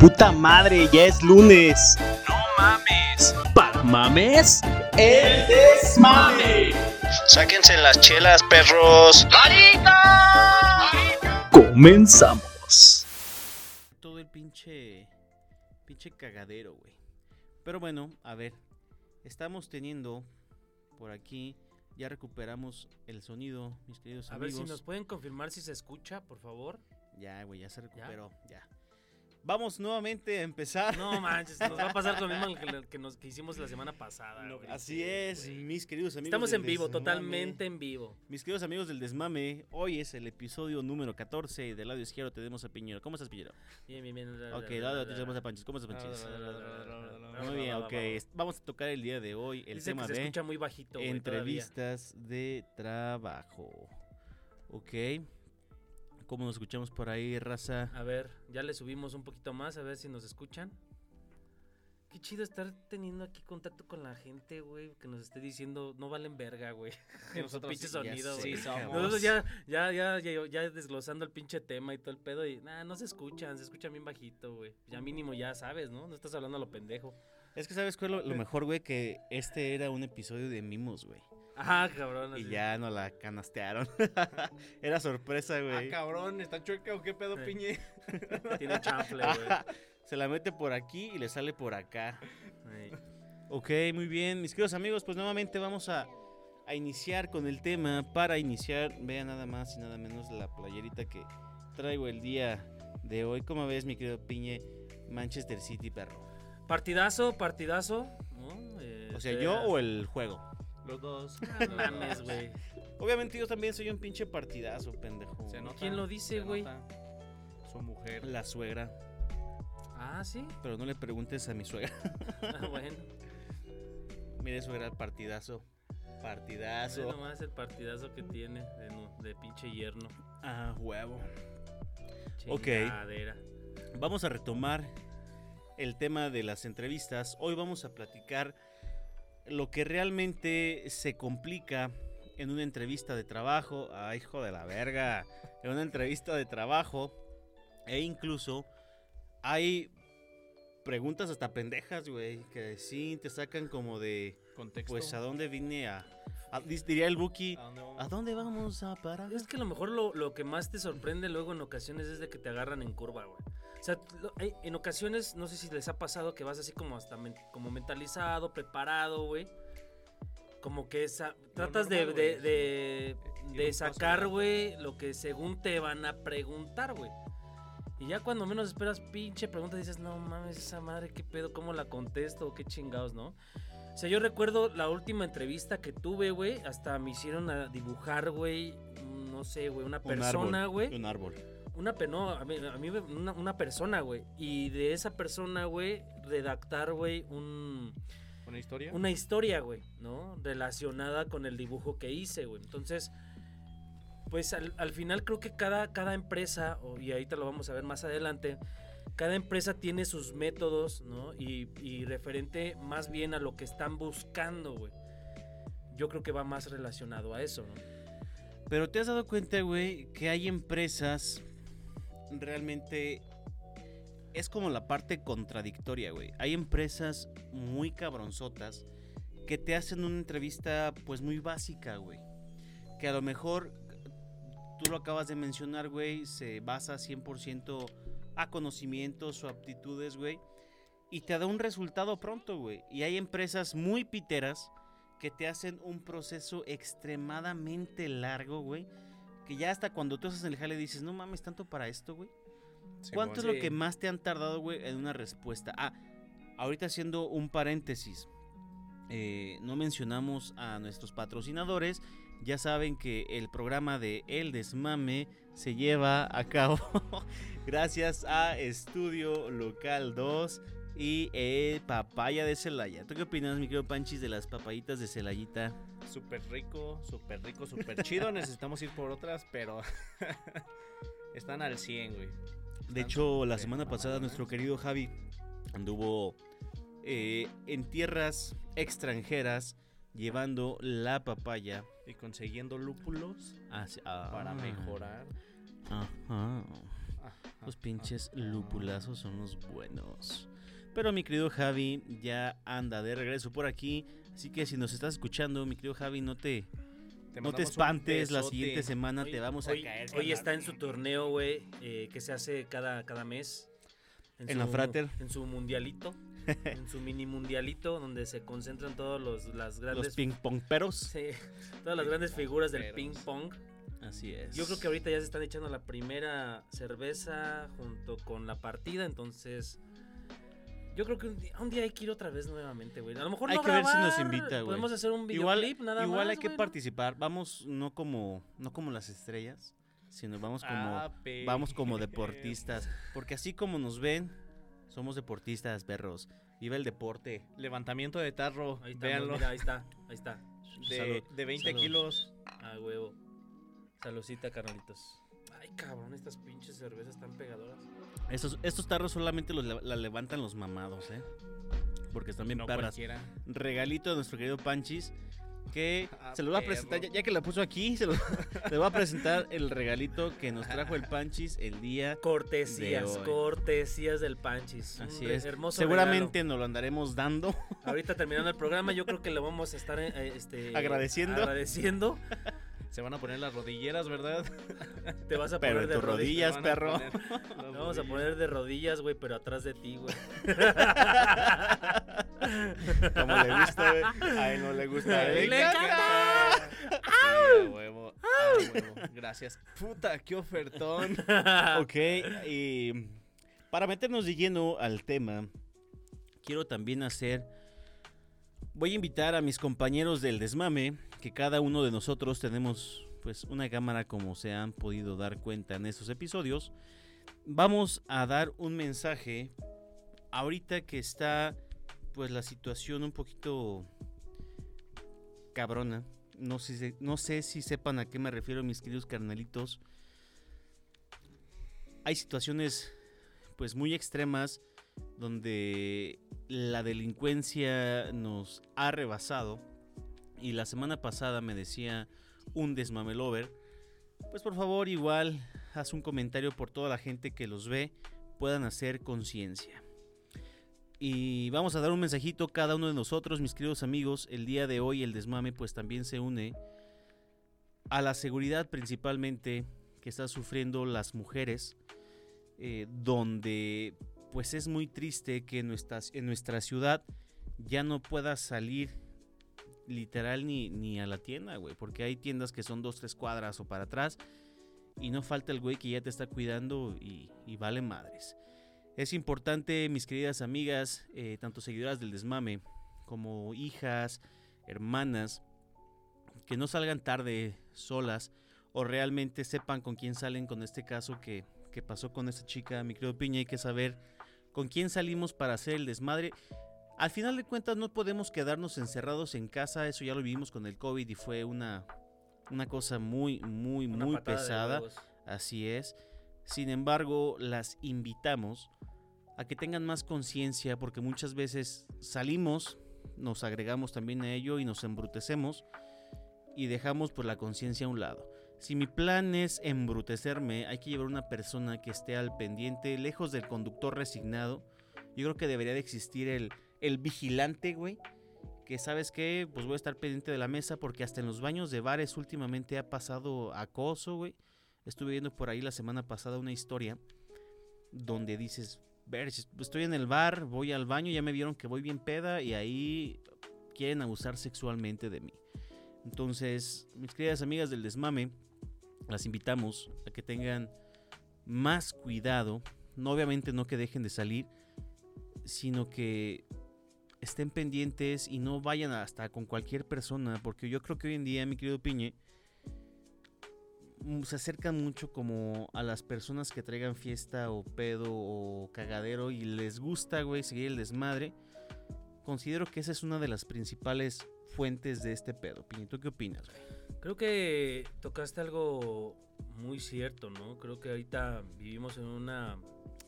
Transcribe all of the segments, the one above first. Puta madre, ya es lunes. No mames. ¿Para mames? El desmame. Sáquense las chelas, perros. ¡Marita! Comenzamos. Todo el pinche cagadero, güey. Pero bueno, a ver. Estamos teniendo por aquí. Ya recuperamos el sonido, mis queridos amigos. A ver si nos pueden confirmar si se escucha, por favor. Ya, güey, ya se recuperó, ya. Vamos nuevamente a empezar. No manches, nos va a pasar lo mismo que hicimos la semana pasada. Así es, güey. Mis queridos amigos. Estamos en vivo, desmame. Totalmente en vivo. Mis queridos amigos del desmame, hoy es el episodio número 14. Del lado izquierdo tenemos a Piñero. ¿Cómo estás, Piñero? Bien. Ok, del lado tenemos a Panchis. ¿Cómo estás, Panchis? Muy bien, ok. Vamos a tocar el día de hoy el tema de... Se escucha muy bajito, güey, entrevistas todavía de trabajo. Ok. ¿Cómo nos escuchamos por ahí, raza? A ver, ya le subimos un poquito más, a ver si nos escuchan. Qué chido estar teniendo aquí contacto con la gente, güey, que nos esté diciendo, no valen verga, güey. Nosotros pinche sonido, güey. Sí, nosotros ya desglosando el pinche tema y todo el pedo y, no se escuchan bien bajito, güey. Ya mínimo ya sabes, ¿no? No estás hablando a lo pendejo. Es que sabes cuál es lo mejor, güey, que este era un episodio de mimos, güey. Ajá, cabrón. Así. Y ya nos la canastearon. Era sorpresa, güey. Ah, cabrón, ¿está chueca o qué pedo, Piñe? Tiene chanfle, güey. Se la mete por aquí y le sale por acá. Ok, muy bien. Mis queridos amigos, pues nuevamente vamos a iniciar con el tema. Para iniciar, vean nada más y nada menos la playerita que traigo el día de hoy. ¿Cómo ves, mi querido Piñe? Manchester City, perro. Partidazo. ¿No? ¿Yo o el juego? Los dos. No mames, güey. Obviamente yo también soy un pinche partidazo, pendejo. Se nota. ¿Quién lo dice, güey? Su mujer. La suegra. Ah, ¿sí? Pero no le preguntes a mi suegra. Ah, bueno. Mire, suegra, el partidazo. Partidazo. Mira nomás el partidazo que tiene de pinche yerno. Ah, huevo. Chingadera. Ok. Vamos a retomar el tema de las entrevistas. Hoy vamos a platicar lo que realmente se complica en una entrevista de trabajo. ¡Ay, hijo de la verga! En una entrevista de trabajo. E incluso hay preguntas hasta pendejas, güey, que sí te sacan como de contexto. Pues, ¿a dónde vine a diría el Buki, ¿a dónde vamos a parar? Es que a lo mejor lo que más te sorprende luego en ocasiones es de que te agarran en curva, güey. O sea, en ocasiones, no sé si les ha pasado que vas así como hasta como mentalizado, preparado, güey. Como que tratas de sacar, güey, lo que según te van a preguntar, güey. Y ya cuando menos esperas pinche pregunta dices, no mames, esa madre, qué pedo, cómo la contesto, qué chingados, ¿no? O sea, yo recuerdo la última entrevista que tuve, güey, hasta me hicieron a dibujar, güey, no sé, güey, una persona, güey. Un árbol. Una persona, güey. Y de esa persona, güey, redactar, güey, ¿una historia? Una historia, güey, ¿no? Relacionada con el dibujo que hice, güey. Entonces, pues al final creo que cada empresa, y ahorita lo vamos a ver más adelante, cada empresa tiene sus métodos, ¿no? Y referente más bien a lo que están buscando, güey. Yo creo que va más relacionado a eso, ¿no? Pero te has dado cuenta, güey, que hay empresas... Realmente es como la parte contradictoria, güey. Hay empresas muy cabronzotas que te hacen una entrevista pues muy básica, güey. Que a lo mejor, tú lo acabas de mencionar, güey, se basa 100% a conocimientos o aptitudes, güey. Y te da un resultado pronto, güey. Y hay empresas muy piteras que te hacen un proceso extremadamente largo, güey. Que ya hasta cuando tú haces el jale dices, no mames, tanto para esto, güey. Sí, ¿cuánto es lo que más te han tardado, güey, en una respuesta? Ah, ahorita haciendo un paréntesis. No mencionamos a nuestros patrocinadores. Ya saben que el programa de El Desmame se lleva a cabo gracias a Estudio Local 2 y Papaya de Celaya. ¿Tú qué opinas, mi querido Panchis, de las papayitas de Celayita? Súper rico, súper chido. Necesitamos ir por otras, pero están al 100, güey. De hecho, la semana pasada nuestro querido Javi anduvo en tierras extranjeras llevando la papaya. Y consiguiendo lúpulos para mejorar. Ajá. Los pinches lupulazos son los buenos. Pero mi querido Javi ya anda de regreso por aquí. Así que si nos estás escuchando, mi querido Javi, no te espantes. La siguiente semana hoy, te vamos a caer. Hoy está en su torneo, güey, que se hace cada mes. En la Frater. En su mundialito. En su mini mundialito, donde se concentran todos las grandes... Los ping-pongperos. Sí, todas las grandes figuras del ping-pong. Así es. Yo creo que ahorita ya se están echando la primera cerveza junto con la partida, entonces... Yo creo que un día hay que ir otra vez nuevamente, güey. A lo mejor no grabar. Hay que ver si nos invita, güey. Podemos hacer un videoclip, nada más, igual hay que participar. Vamos no como las estrellas, sino vamos como deportistas. Porque así como nos ven, somos deportistas, perros. Viva el deporte. Levantamiento de tarro. Ahí está, véanlo. Mira, ahí está. De 20 kilos. Ah, huevo. Saludcita, carnalitos. Ay, cabrón, estas pinches cervezas tan pegadoras. Estos tarros solamente la levantan los mamados, porque están bien perras. Cualquiera. Regalito de nuestro querido Panchis, que se los va a presentar, ya que la puso aquí, les va a presentar el regalito que nos trajo el Panchis el día Cortesías del Panchis. Así es, hermoso. Seguramente regalo. Nos lo andaremos dando. Ahorita terminando el programa, yo creo que le vamos a estar agradeciendo. Se van a poner las rodilleras, ¿verdad? Te vas a poner de rodillas, perro. Nos vamos a poner de rodillas, güey, pero atrás de ti, güey. Como le gusta, güey. A él no le gusta. A él le encanta. ¡Au! Huevo. Gracias. Puta, qué ofertón. Ok, y para meternos de lleno al tema, quiero también voy a invitar a mis compañeros del Desmame, que cada uno de nosotros tenemos pues una cámara, como se han podido dar cuenta en estos episodios. Vamos a dar un mensaje ahorita que está pues la situación un poquito cabrona. No sé si sepan a qué me refiero, mis queridos carnalitos. Hay situaciones pues muy extremas donde la delincuencia nos ha rebasado. Y la semana pasada me decía un desmamelover, pues por favor, igual haz un comentario por toda la gente que los ve, puedan hacer conciencia. Y vamos a dar un mensajito cada uno de nosotros, mis queridos amigos. El día de hoy el Desmame pues también se une a la seguridad principalmente que está sufriendo las mujeres, donde pues es muy triste que en nuestra ciudad ya no pueda salir literal ni a la tienda, güey, porque hay tiendas que son 2-3 cuadras o para atrás y no falta el güey que ya te está cuidando y vale madres. Es importante, mis queridas amigas, tanto seguidoras del Desmame como hijas, hermanas, que no salgan tarde solas o realmente sepan con quién salen, con este caso que pasó con esta chica, mi querido Piña. Hay que saber con quién salimos para hacer el desmadre. Al final de cuentas no podemos quedarnos encerrados en casa, eso ya lo vivimos con el COVID y fue una cosa muy, muy, muy pesada. Así es. Sin embargo, las invitamos a que tengan más conciencia, porque muchas veces salimos, nos agregamos también a ello y nos embrutecemos y dejamos por la conciencia a un lado. Si mi plan es embrutecerme, hay que llevar una persona que esté al pendiente, lejos del conductor resignado. Yo creo que debería de existir el vigilante, güey, que sabes que pues voy a estar pendiente de la mesa, porque hasta en los baños de bares últimamente ha pasado acoso, güey. Estuve viendo por ahí la semana pasada una historia donde dices, ver, estoy en el bar, voy al baño, ya me vieron que voy bien peda y ahí quieren abusar sexualmente de mí. Entonces, mis queridas amigas del Desmame, las invitamos a que tengan más cuidado, no obviamente no que dejen de salir, sino que estén pendientes y no vayan hasta con cualquier persona, porque yo creo que hoy en día, mi querido Piñe, se acercan mucho como a las personas que traigan fiesta o pedo o cagadero y les gusta, güey, seguir el desmadre. Considero que esa es una de las principales fuentes de este pedo. Piñe, ¿tú qué opinas, güey? Creo que tocaste algo muy cierto, ¿no? Creo que ahorita vivimos en una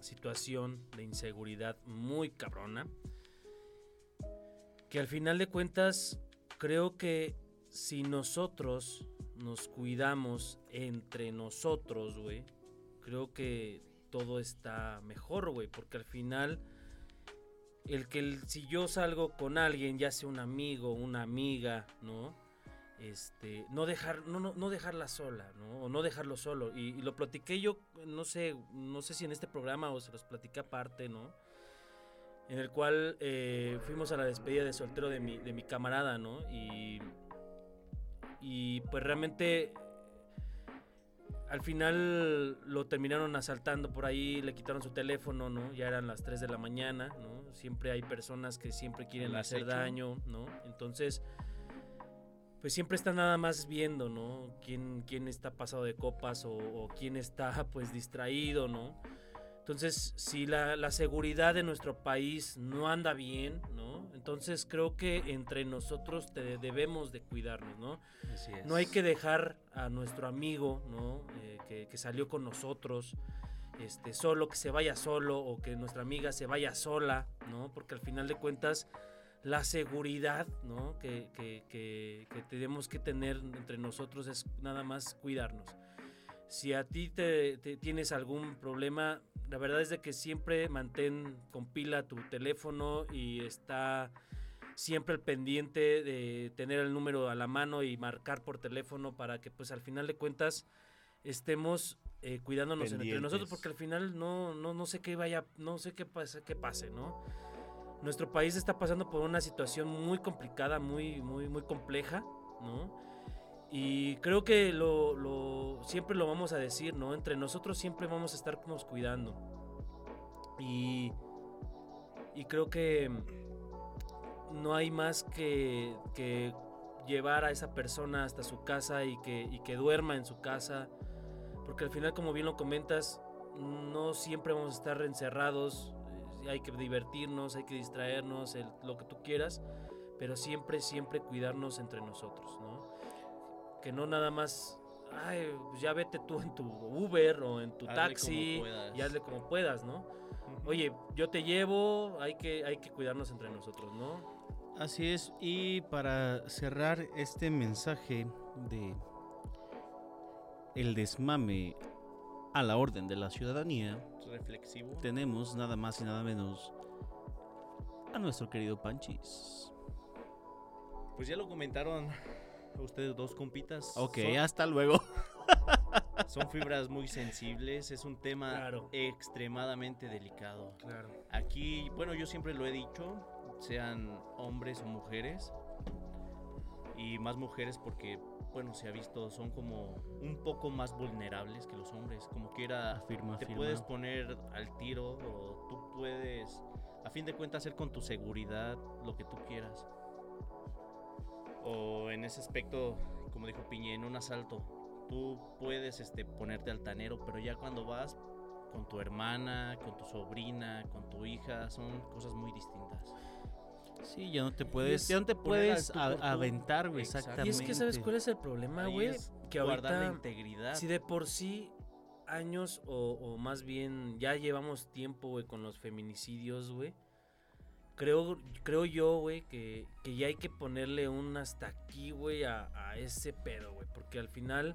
situación de inseguridad muy cabrona, que al final de cuentas creo que si nosotros nos cuidamos entre nosotros, güey, creo que todo está mejor, güey, porque al final si yo salgo con alguien, ya sea un amigo, una amiga, ¿no? No dejarla sola, ¿no? O no dejarlo solo. Y lo platiqué yo, no sé si en este programa o se los platiqué aparte, ¿no? En el cual fuimos a la despedida de soltero de mi camarada, ¿no? Y pues realmente al final lo terminaron asaltando por ahí, le quitaron su teléfono, ¿no? Ya eran las 3 de la mañana, ¿no? Siempre hay personas que siempre quieren hacer daño, ¿no? Entonces, pues siempre está nada más viendo, ¿no? Quién está pasado de copas o quién está, pues, distraído, ¿no? Entonces, si la seguridad de nuestro país no anda bien, ¿no? Entonces creo que entre nosotros debemos de cuidarnos, ¿no? Así es. No hay que dejar a nuestro amigo, ¿no? Que salió con nosotros, solo, que se vaya solo, o que nuestra amiga se vaya sola, ¿no? Porque al final de cuentas, la seguridad, ¿no? que tenemos que tener entre nosotros es nada más cuidarnos. Si a ti te tienes algún problema, la verdad es de que siempre compila tu teléfono y está siempre al pendiente de tener el número a la mano y marcar por teléfono para que, pues, al final de cuentas estemos cuidándonos entre nosotros, porque al final no sé qué pase, ¿no? Nuestro país está pasando por una situación muy complicada, muy, muy, muy compleja, ¿no? Y creo que siempre lo vamos a decir, ¿no? Entre nosotros siempre vamos a estarnos cuidando. Y creo que no hay más que llevar a esa persona hasta su casa y que duerma en su casa. Porque al final, como bien lo comentas, no siempre vamos a estar encerrados. Hay que divertirnos, hay que distraernos, lo que tú quieras. Pero siempre, siempre cuidarnos entre nosotros, ¿no? Que no nada más, ay, pues ya vete tú en tu Uber o en tu taxi y hazle como puedas, ¿no? Oye, yo te llevo, hay que cuidarnos entre nosotros, ¿no? Así es, y para cerrar este mensaje de el desmame a la orden de la ciudadanía, reflexivo, tenemos nada más y nada menos a nuestro querido Panchis. Pues ya lo comentaron ustedes dos, compitas. Ok, hasta luego. Son fibras muy sensibles, es un tema extremadamente delicado. Claro. Aquí, bueno, yo siempre lo he dicho, sean hombres o mujeres, y más mujeres porque, bueno, se ha visto, son como un poco más vulnerables que los hombres. Como quiera, afirma. Puedes poner al tiro, o tú puedes, a fin de cuentas, hacer con tu seguridad lo que tú quieras. O en ese aspecto, como dijo Piñe, en un asalto tú puedes ponerte altanero, pero ya cuando vas con tu hermana, con tu sobrina, con tu hija, son cosas muy distintas. Sí, ya no te puedes aventar, güey. Exactamente. Y es que, ¿sabes cuál es el problema, güey? Que ahorita guardar la integridad. Si de por sí años o más bien ya llevamos tiempo, güey, con los feminicidios, güey. Creo yo, güey, que ya hay que ponerle un hasta aquí, güey, a ese pedo, güey. Porque al final,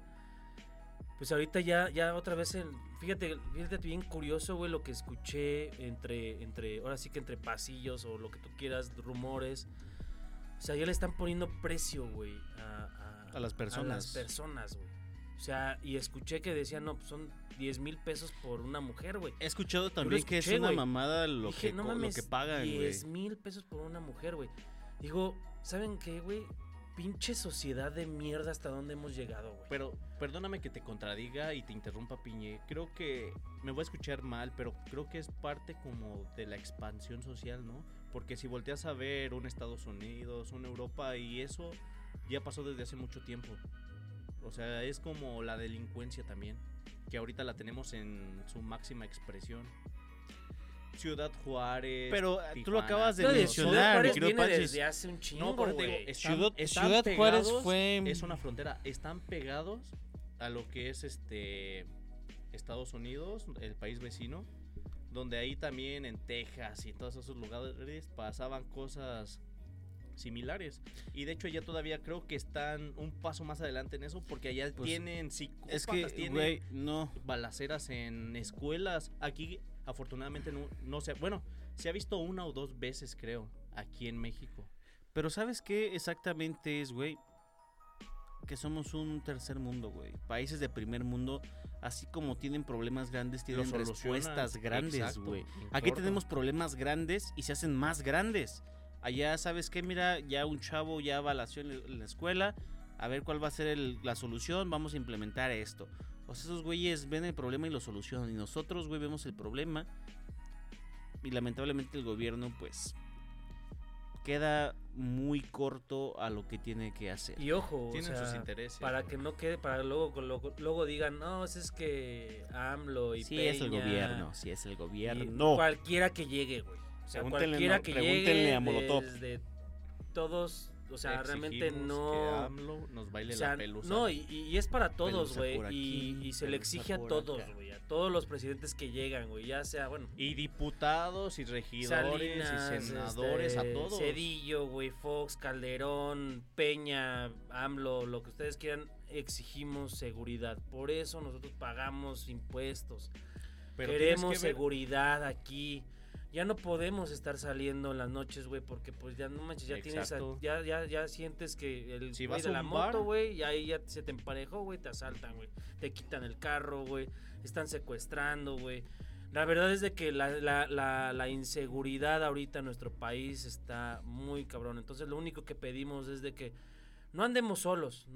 pues ahorita ya otra vez, fíjate bien curioso, güey, lo que escuché ahora sí que entre pasillos o lo que tú quieras, rumores. O sea, ya le están poniendo precio, güey, a las personas. A las personas, güey. O sea, y escuché que decían, no, pues son 10,000 pesos por una mujer, güey. He escuchado también que es una mamada lo que pagan, güey. 10,000 pesos por una mujer, güey. Digo, ¿saben qué, güey? Pinche sociedad de mierda, ¿hasta dónde hemos llegado, güey? Pero, perdóname que te contradiga y te interrumpa, Piñe. Creo que me voy a escuchar mal, pero creo que es parte como de la expansión social, ¿no? Porque si volteas a ver un Estados Unidos, una Europa, y eso ya pasó desde hace mucho tiempo. O sea, es como la delincuencia también, que ahorita la tenemos en su máxima expresión. Ciudad Juárez, pero Tijuana. Tú lo acabas de mencionar, mi querido Panchis. Desde hace un chingo, no, pero Ciudad Juárez fue... Es una frontera, están pegados a lo que es Estados Unidos, el país vecino, donde ahí también en Texas y en todos esos lugares pasaban cosas similares. Y de hecho allá todavía creo que están un paso más adelante en eso, porque allá pues tienen psicópatas, es que, tienen balaceras en escuelas. Aquí afortunadamente no se... Bueno, se ha visto una o dos veces, creo, aquí en México. Pero ¿sabes qué exactamente es, güey? Que somos un tercer mundo, güey. Países de primer mundo, así como tienen problemas grandes, tienen respuestas grandes, güey. Aquí tenemos problemas grandes y se hacen más grandes. Allá, ¿sabes qué? Mira, ya un chavo ya balació en la escuela. A ver cuál va a ser la solución. Vamos a implementar esto. O sea, esos güeyes ven el problema y lo solucionan. Y nosotros, güey, vemos el problema. Y lamentablemente el gobierno, pues... queda muy corto a lo que tiene que hacer. Y ojo, tienen sus intereses. Para que no quede, para luego digan, no, es que AMLO y Peña. Sí, es el gobierno, Cualquiera que llegue, güey. O sea, cualquiera que llegue a Molotov. Desde todos, o sea, realmente no... que AMLO nos baile, o sea, la pelusa. No, y es para todos, güey. Y se le exige a todos, güey. A todos los presidentes que llegan, güey. Ya sea, bueno... y diputados, y regidores, Salinas, y senadores, a todos. Cedillo, güey, Fox, Calderón, Peña, AMLO, lo que ustedes quieran, exigimos seguridad. Por eso nosotros pagamos impuestos. Pero queremos seguridad aquí. Ya no podemos estar saliendo en las noches, güey, porque pues ya no manches, ya exacto. Tienes, ya sientes que el güey de la moto, güey, ya ahí ya se te emparejó, güey, te asaltan, güey, te quitan el carro, güey, están secuestrando, güey. La verdad es de que la inseguridad ahorita en nuestro país está muy cabrón. Entonces lo único que pedimos es de que no andemos solos,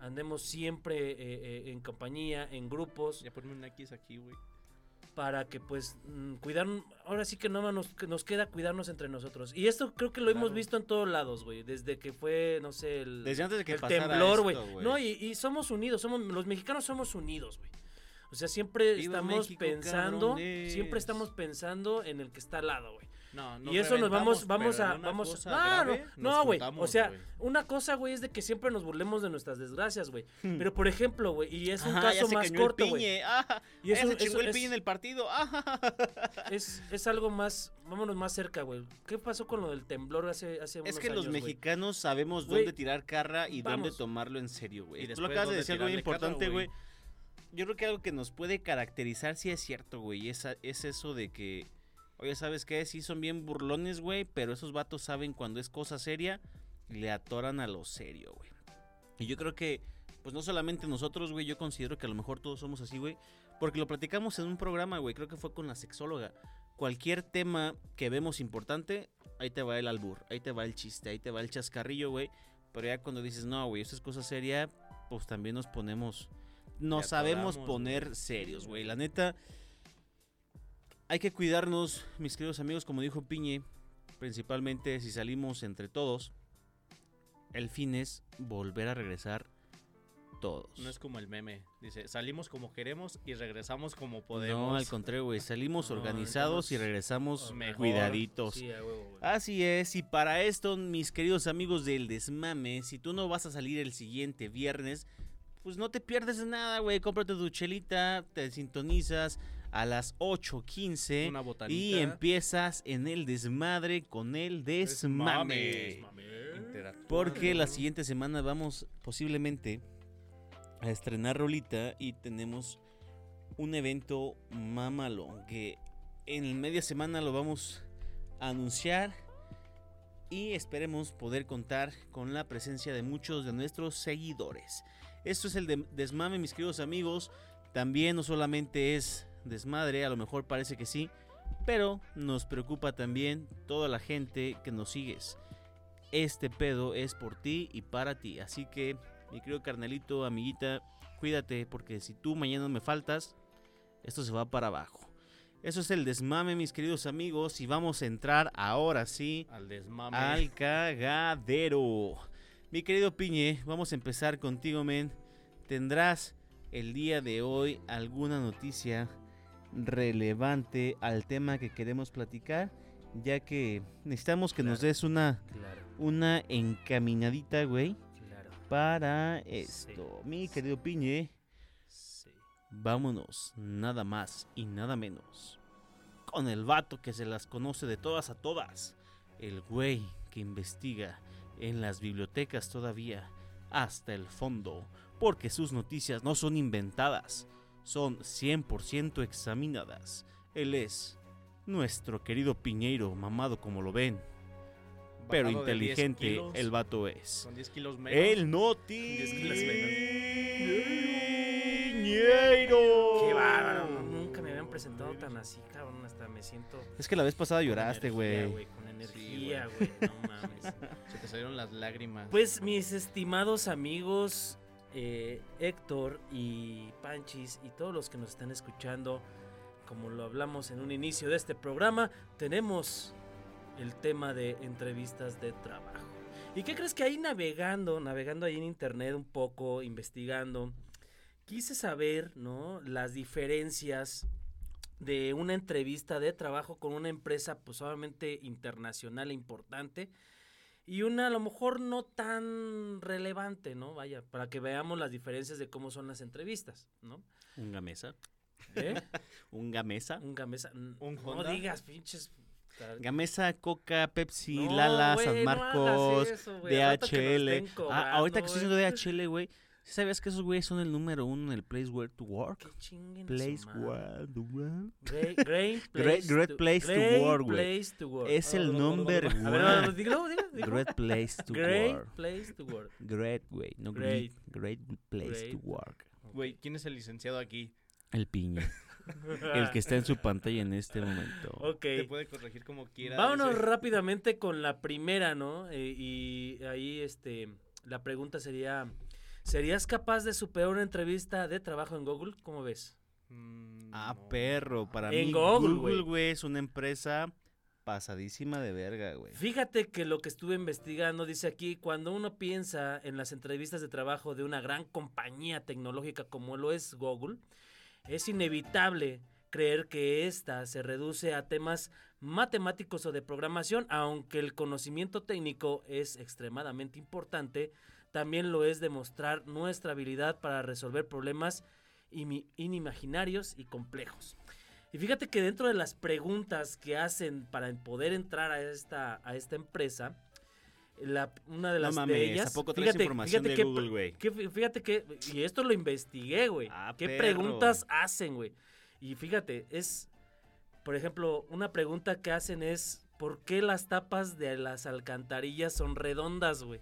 andemos siempre en compañía, en grupos. Ya ponme un X aquí, güey. Para que pues cuidar, ahora sí que no nos queda cuidarnos entre nosotros. Y esto creo que lo hemos visto en todos lados, güey, desde que fue, no sé, desde antes de que el temblor, güey. No, y somos unidos, los mexicanos somos unidos, güey. O sea, siempre estamos pensando, en el que está al lado, güey. No, y eso nos vamos a no, güey. O sea, una cosa, güey, es de que siempre nos burlemos de nuestras desgracias, güey. Pero por ejemplo, güey, y es un caso más corto, güey. Y eso chingó el piñe en el partido. Es algo más, vámonos más cerca, güey. ¿Qué pasó con lo del temblor hace unos años? Es que los mexicanos sabemos dónde tirar carra y dónde tomarlo en serio, güey. Tú lo acabas de decir, algo muy importante, güey. Yo creo que algo que nos puede caracterizar, sí es cierto, güey, es eso de que, oye, ¿sabes qué? Sí son bien burlones, güey, pero esos vatos saben cuando es cosa seria, le atoran a lo serio, güey. Y yo creo que, pues no solamente nosotros, güey, yo considero que a lo mejor todos somos así, güey, porque lo platicamos en un programa, güey, creo que fue con la sexóloga. Cualquier tema que vemos importante, ahí te va el albur, ahí te va el chiste, ahí te va el chascarrillo, güey. Pero ya cuando dices, no, güey, eso es cosa seria, pues también nos ponemos, nos sabemos poner serios, güey, la neta. Hay que cuidarnos, mis queridos amigos, como dijo Piñe, principalmente si salimos entre todos, el fin es volver a regresar todos. No es como el meme, dice, salimos como queremos y regresamos como podemos. No, al contrario, güey, salimos organizados y regresamos mejor, cuidaditos. Sí, wey. Así es, y para esto, mis queridos amigos del Desmame, si tú no vas a salir el siguiente viernes, pues no te pierdes de nada, güey, cómprate tu chelita, te sintonizas a las 8:15 y empiezas en el desmadre con el Desmame. Porque la siguiente semana vamos posiblemente a estrenar rolita y tenemos un evento mamalón que en media semana lo vamos a anunciar y esperemos poder contar con la presencia de muchos de nuestros seguidores. Esto es el Desmame, mis queridos amigos. También no solamente es desmadre, a lo mejor parece que sí, pero nos preocupa también toda la gente que nos sigues. Este pedo es por ti y para ti. Así que, mi querido carnalito, amiguita, cuídate, porque si tú mañana me faltas, esto se va para abajo. Eso es el Desmame, mis queridos amigos, y vamos a entrar ahora sí al desmame, al cagadero. Mi querido Piñe, vamos a empezar contigo, men. ¿Tendrás el día de hoy alguna noticia relevante al tema que queremos platicar? Ya que necesitamos que nos des una encaminadita, güey, para esto. Sí. Mi querido Piñe, vámonos nada más y nada menos con el vato que se las conoce de todas a todas. El güey que investiga en las bibliotecas todavía hasta el fondo, porque sus noticias no son inventadas, son 100% examinadas. Él es nuestro querido Piñeiro, mamado como lo ven, pero inteligente kilos, el vato es. Con 10 kilos menos. El Noti. 10 kilos menos. ¡Qué bárbaro! Nunca me habían presentado tan así, cabrón. Hasta me siento... Es que la vez pasada lloraste, güey. Con energía, güey. Sí, no mames. Se te salieron las lágrimas. Pues mis estimados amigos, Héctor y Panchis y todos los que nos están escuchando, como lo hablamos en un inicio de este programa, tenemos... el tema de entrevistas de trabajo. ¿Y qué crees que ahí navegando ahí en internet un poco, investigando, quise saber, ¿no?, las diferencias de una entrevista de trabajo con una empresa, pues obviamente internacional e importante, y una a lo mejor no tan relevante, ¿no? Vaya, para que veamos las diferencias de cómo son las entrevistas, ¿no? ¿Un Gamesa? ¿Eh? ¿Un Gamesa? ¿Un Gamesa? ¿Un Honda? No digas, pinches... Gamesa, Coca, Pepsi, no, Lala, wey, San Marcos, no eso, DHL. Ahorita que estoy haciendo DHL, güey. ¿Sabías que esos güeyes son el número uno en el Place Where to Work? ¿Qué place Where to Work? Great Place to Work, güey. Es el number one. A ver, dígalo. Great Place to Work. Great Place to Work. Great, güey. No, great Place to Work. Güey, ¿quién es el licenciado aquí? El Piña. El que está en su pantalla en este momento. Okay. Te puede corregir como quiera. Vámonos rápidamente con la primera, ¿no? Y ahí la pregunta sería, ¿serías capaz de superar una entrevista de trabajo en Google? ¿Cómo ves? No. Perro, para en mí Google, güey, es una empresa pasadísima de verga, güey. Fíjate que lo que estuve investigando dice aquí, cuando uno piensa en las entrevistas de trabajo de una gran compañía tecnológica como lo es Google, es inevitable creer que esta se reduce a temas matemáticos o de programación, aunque el conocimiento técnico es extremadamente importante, también lo es demostrar nuestra habilidad para resolver problemas inimaginarios y complejos. Y fíjate que dentro de las preguntas que hacen para poder entrar a esta empresa, una de las de ellas. ¿A poco traes información de Google, güey? Fíjate que, y esto lo investigué, güey. ¿Qué perro preguntas hacen, güey? Y fíjate, por ejemplo, una pregunta que hacen es, ¿por qué las tapas de las alcantarillas son redondas, güey?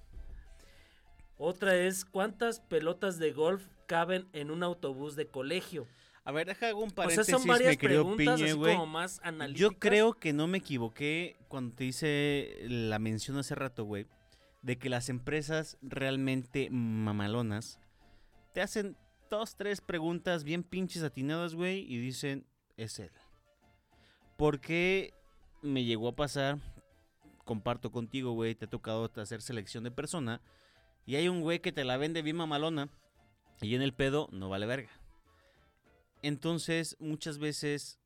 Otra es, ¿cuántas pelotas de golf caben en un autobús de colegio? A ver, deja un paréntesis, son varias preguntas, Piñe, así como más analíticas. Yo creo que no me equivoqué cuando te hice la mención hace rato, güey, de que las empresas realmente mamalonas te hacen 2, 3 preguntas bien pinches atinadas, güey, y dicen, es él. Porque me llegó a pasar, comparto contigo, güey, te ha tocado hacer selección de persona, y hay un güey que te la vende bien mamalona, y en el pedo no vale verga. Entonces, muchas veces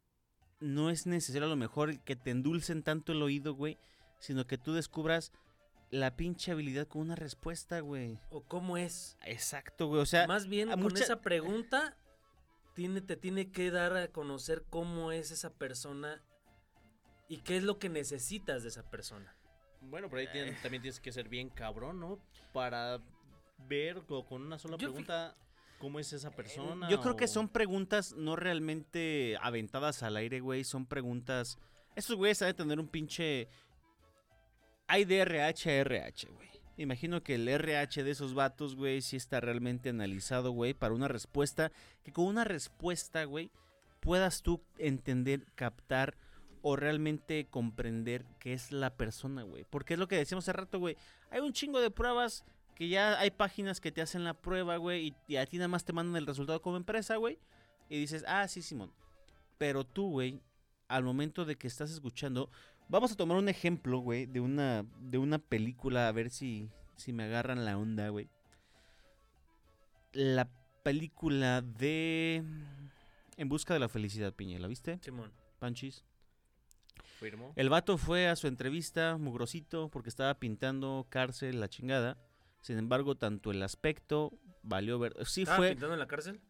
no es necesario a lo mejor que te endulcen tanto el oído, güey, sino que tú descubras la pinche habilidad con una respuesta, güey. O cómo es. Exacto, güey, o sea. Más bien con esa pregunta te tiene que dar a conocer cómo es esa persona y qué es lo que necesitas de esa persona. Bueno, pero ahí también tienes que ser bien cabrón, ¿no? Para ver con una sola pregunta... ¿Cómo es esa persona? Yo creo que son preguntas no realmente aventadas al aire, güey. Son preguntas... Estos güeyes han de tener un pinche... Hay de RH a RH, güey. Imagino que el RH de esos vatos, güey, sí está realmente analizado, güey, para una respuesta. Que con una respuesta, güey, puedas tú entender, captar o realmente comprender qué es la persona, güey. Porque es lo que decíamos hace rato, güey. Hay un chingo de pruebas... Que ya hay páginas que te hacen la prueba, güey, y a ti nada más te mandan el resultado como empresa, güey. Y dices, ah, sí, Simón. Pero tú, güey, al momento de que estás escuchando... Vamos a tomar un ejemplo, güey, de una película, a ver si me agarran la onda, güey. La película de... En busca de la felicidad, Piñe, ¿la viste? Simón. Panchis. Firmo. El vato fue a su entrevista, mugrosito, porque estaba pintando cárcel, la chingada. Sin embargo, tanto el aspecto valió ver... Sí, ¿estaba pintando en la cárcel?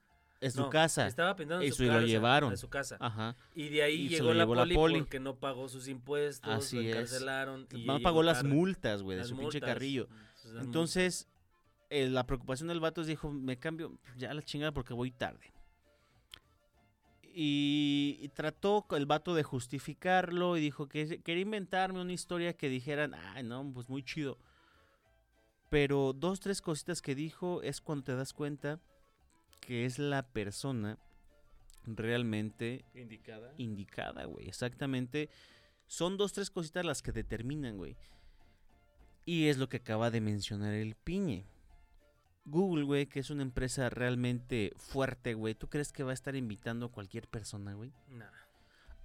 es su casa. Estaba pintando en su casa. Y lo llevaron. De su casa. Ajá. Y de ahí llegó la poli porque no pagó sus impuestos. Así lo encarcelaron. Y no pagó las multas, güey, de su pinche carrillo. Entonces, la preocupación del vato es, dijo, me cambio ya a la chingada porque voy tarde. Y trató el vato de justificarlo y dijo que quería inventarme una historia que dijeran, ay, no, pues muy chido. Pero 2, 3 cositas que dijo es cuando te das cuenta que es la persona realmente indicada, güey, exactamente. Son 2, 3 cositas las que determinan, güey. Y es lo que acaba de mencionar el piñe. Google, güey, que es una empresa realmente fuerte, güey. ¿Tú crees que va a estar invitando a cualquier persona, güey? No.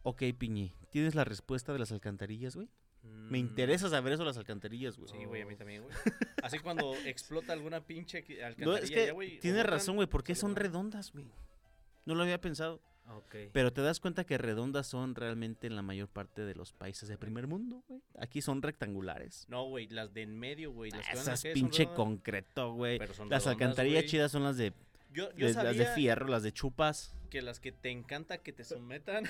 Ok, piñe, ¿tienes la respuesta de las alcantarillas, güey? Me interesa saber eso de las alcantarillas, güey. Sí, güey, a mí también, güey. Así cuando explota alguna pinche alcantarilla, no, es que güey. Tienes razón, güey, porque son redondas, güey. No lo había pensado. Okay. Pero te das cuenta que redondas son realmente en la mayor parte de los países de primer mundo, güey. Aquí son rectangulares. No, güey, las de en medio, güey. Esas pinche concreto, güey. Las redondas, alcantarillas wey. Chidas son las de, yo sabía las de fierro, las de chupas. Que las que te encanta que te sometan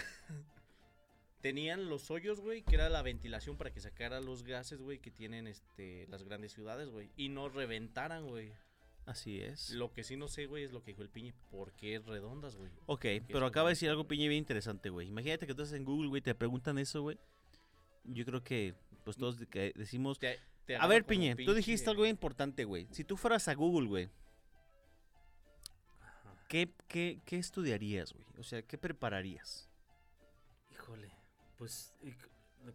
tenían los hoyos, güey, que era la ventilación para que sacara los gases, güey, que tienen las grandes ciudades, güey. Y no reventaran, güey. Así es. Lo que sí no sé, güey, es lo que dijo el piñe. ¿Por qué redondas, güey? Ok, pero acaba de decir algo, piñe, bien interesante, güey. Imagínate que tú estás en Google, güey, te preguntan eso, güey. Yo creo que, pues, todos decimos... A ver, piñe, tú dijiste algo importante, güey. Si tú fueras a Google, güey, ¿qué estudiarías, güey? O sea, ¿qué prepararías? Híjole, pues...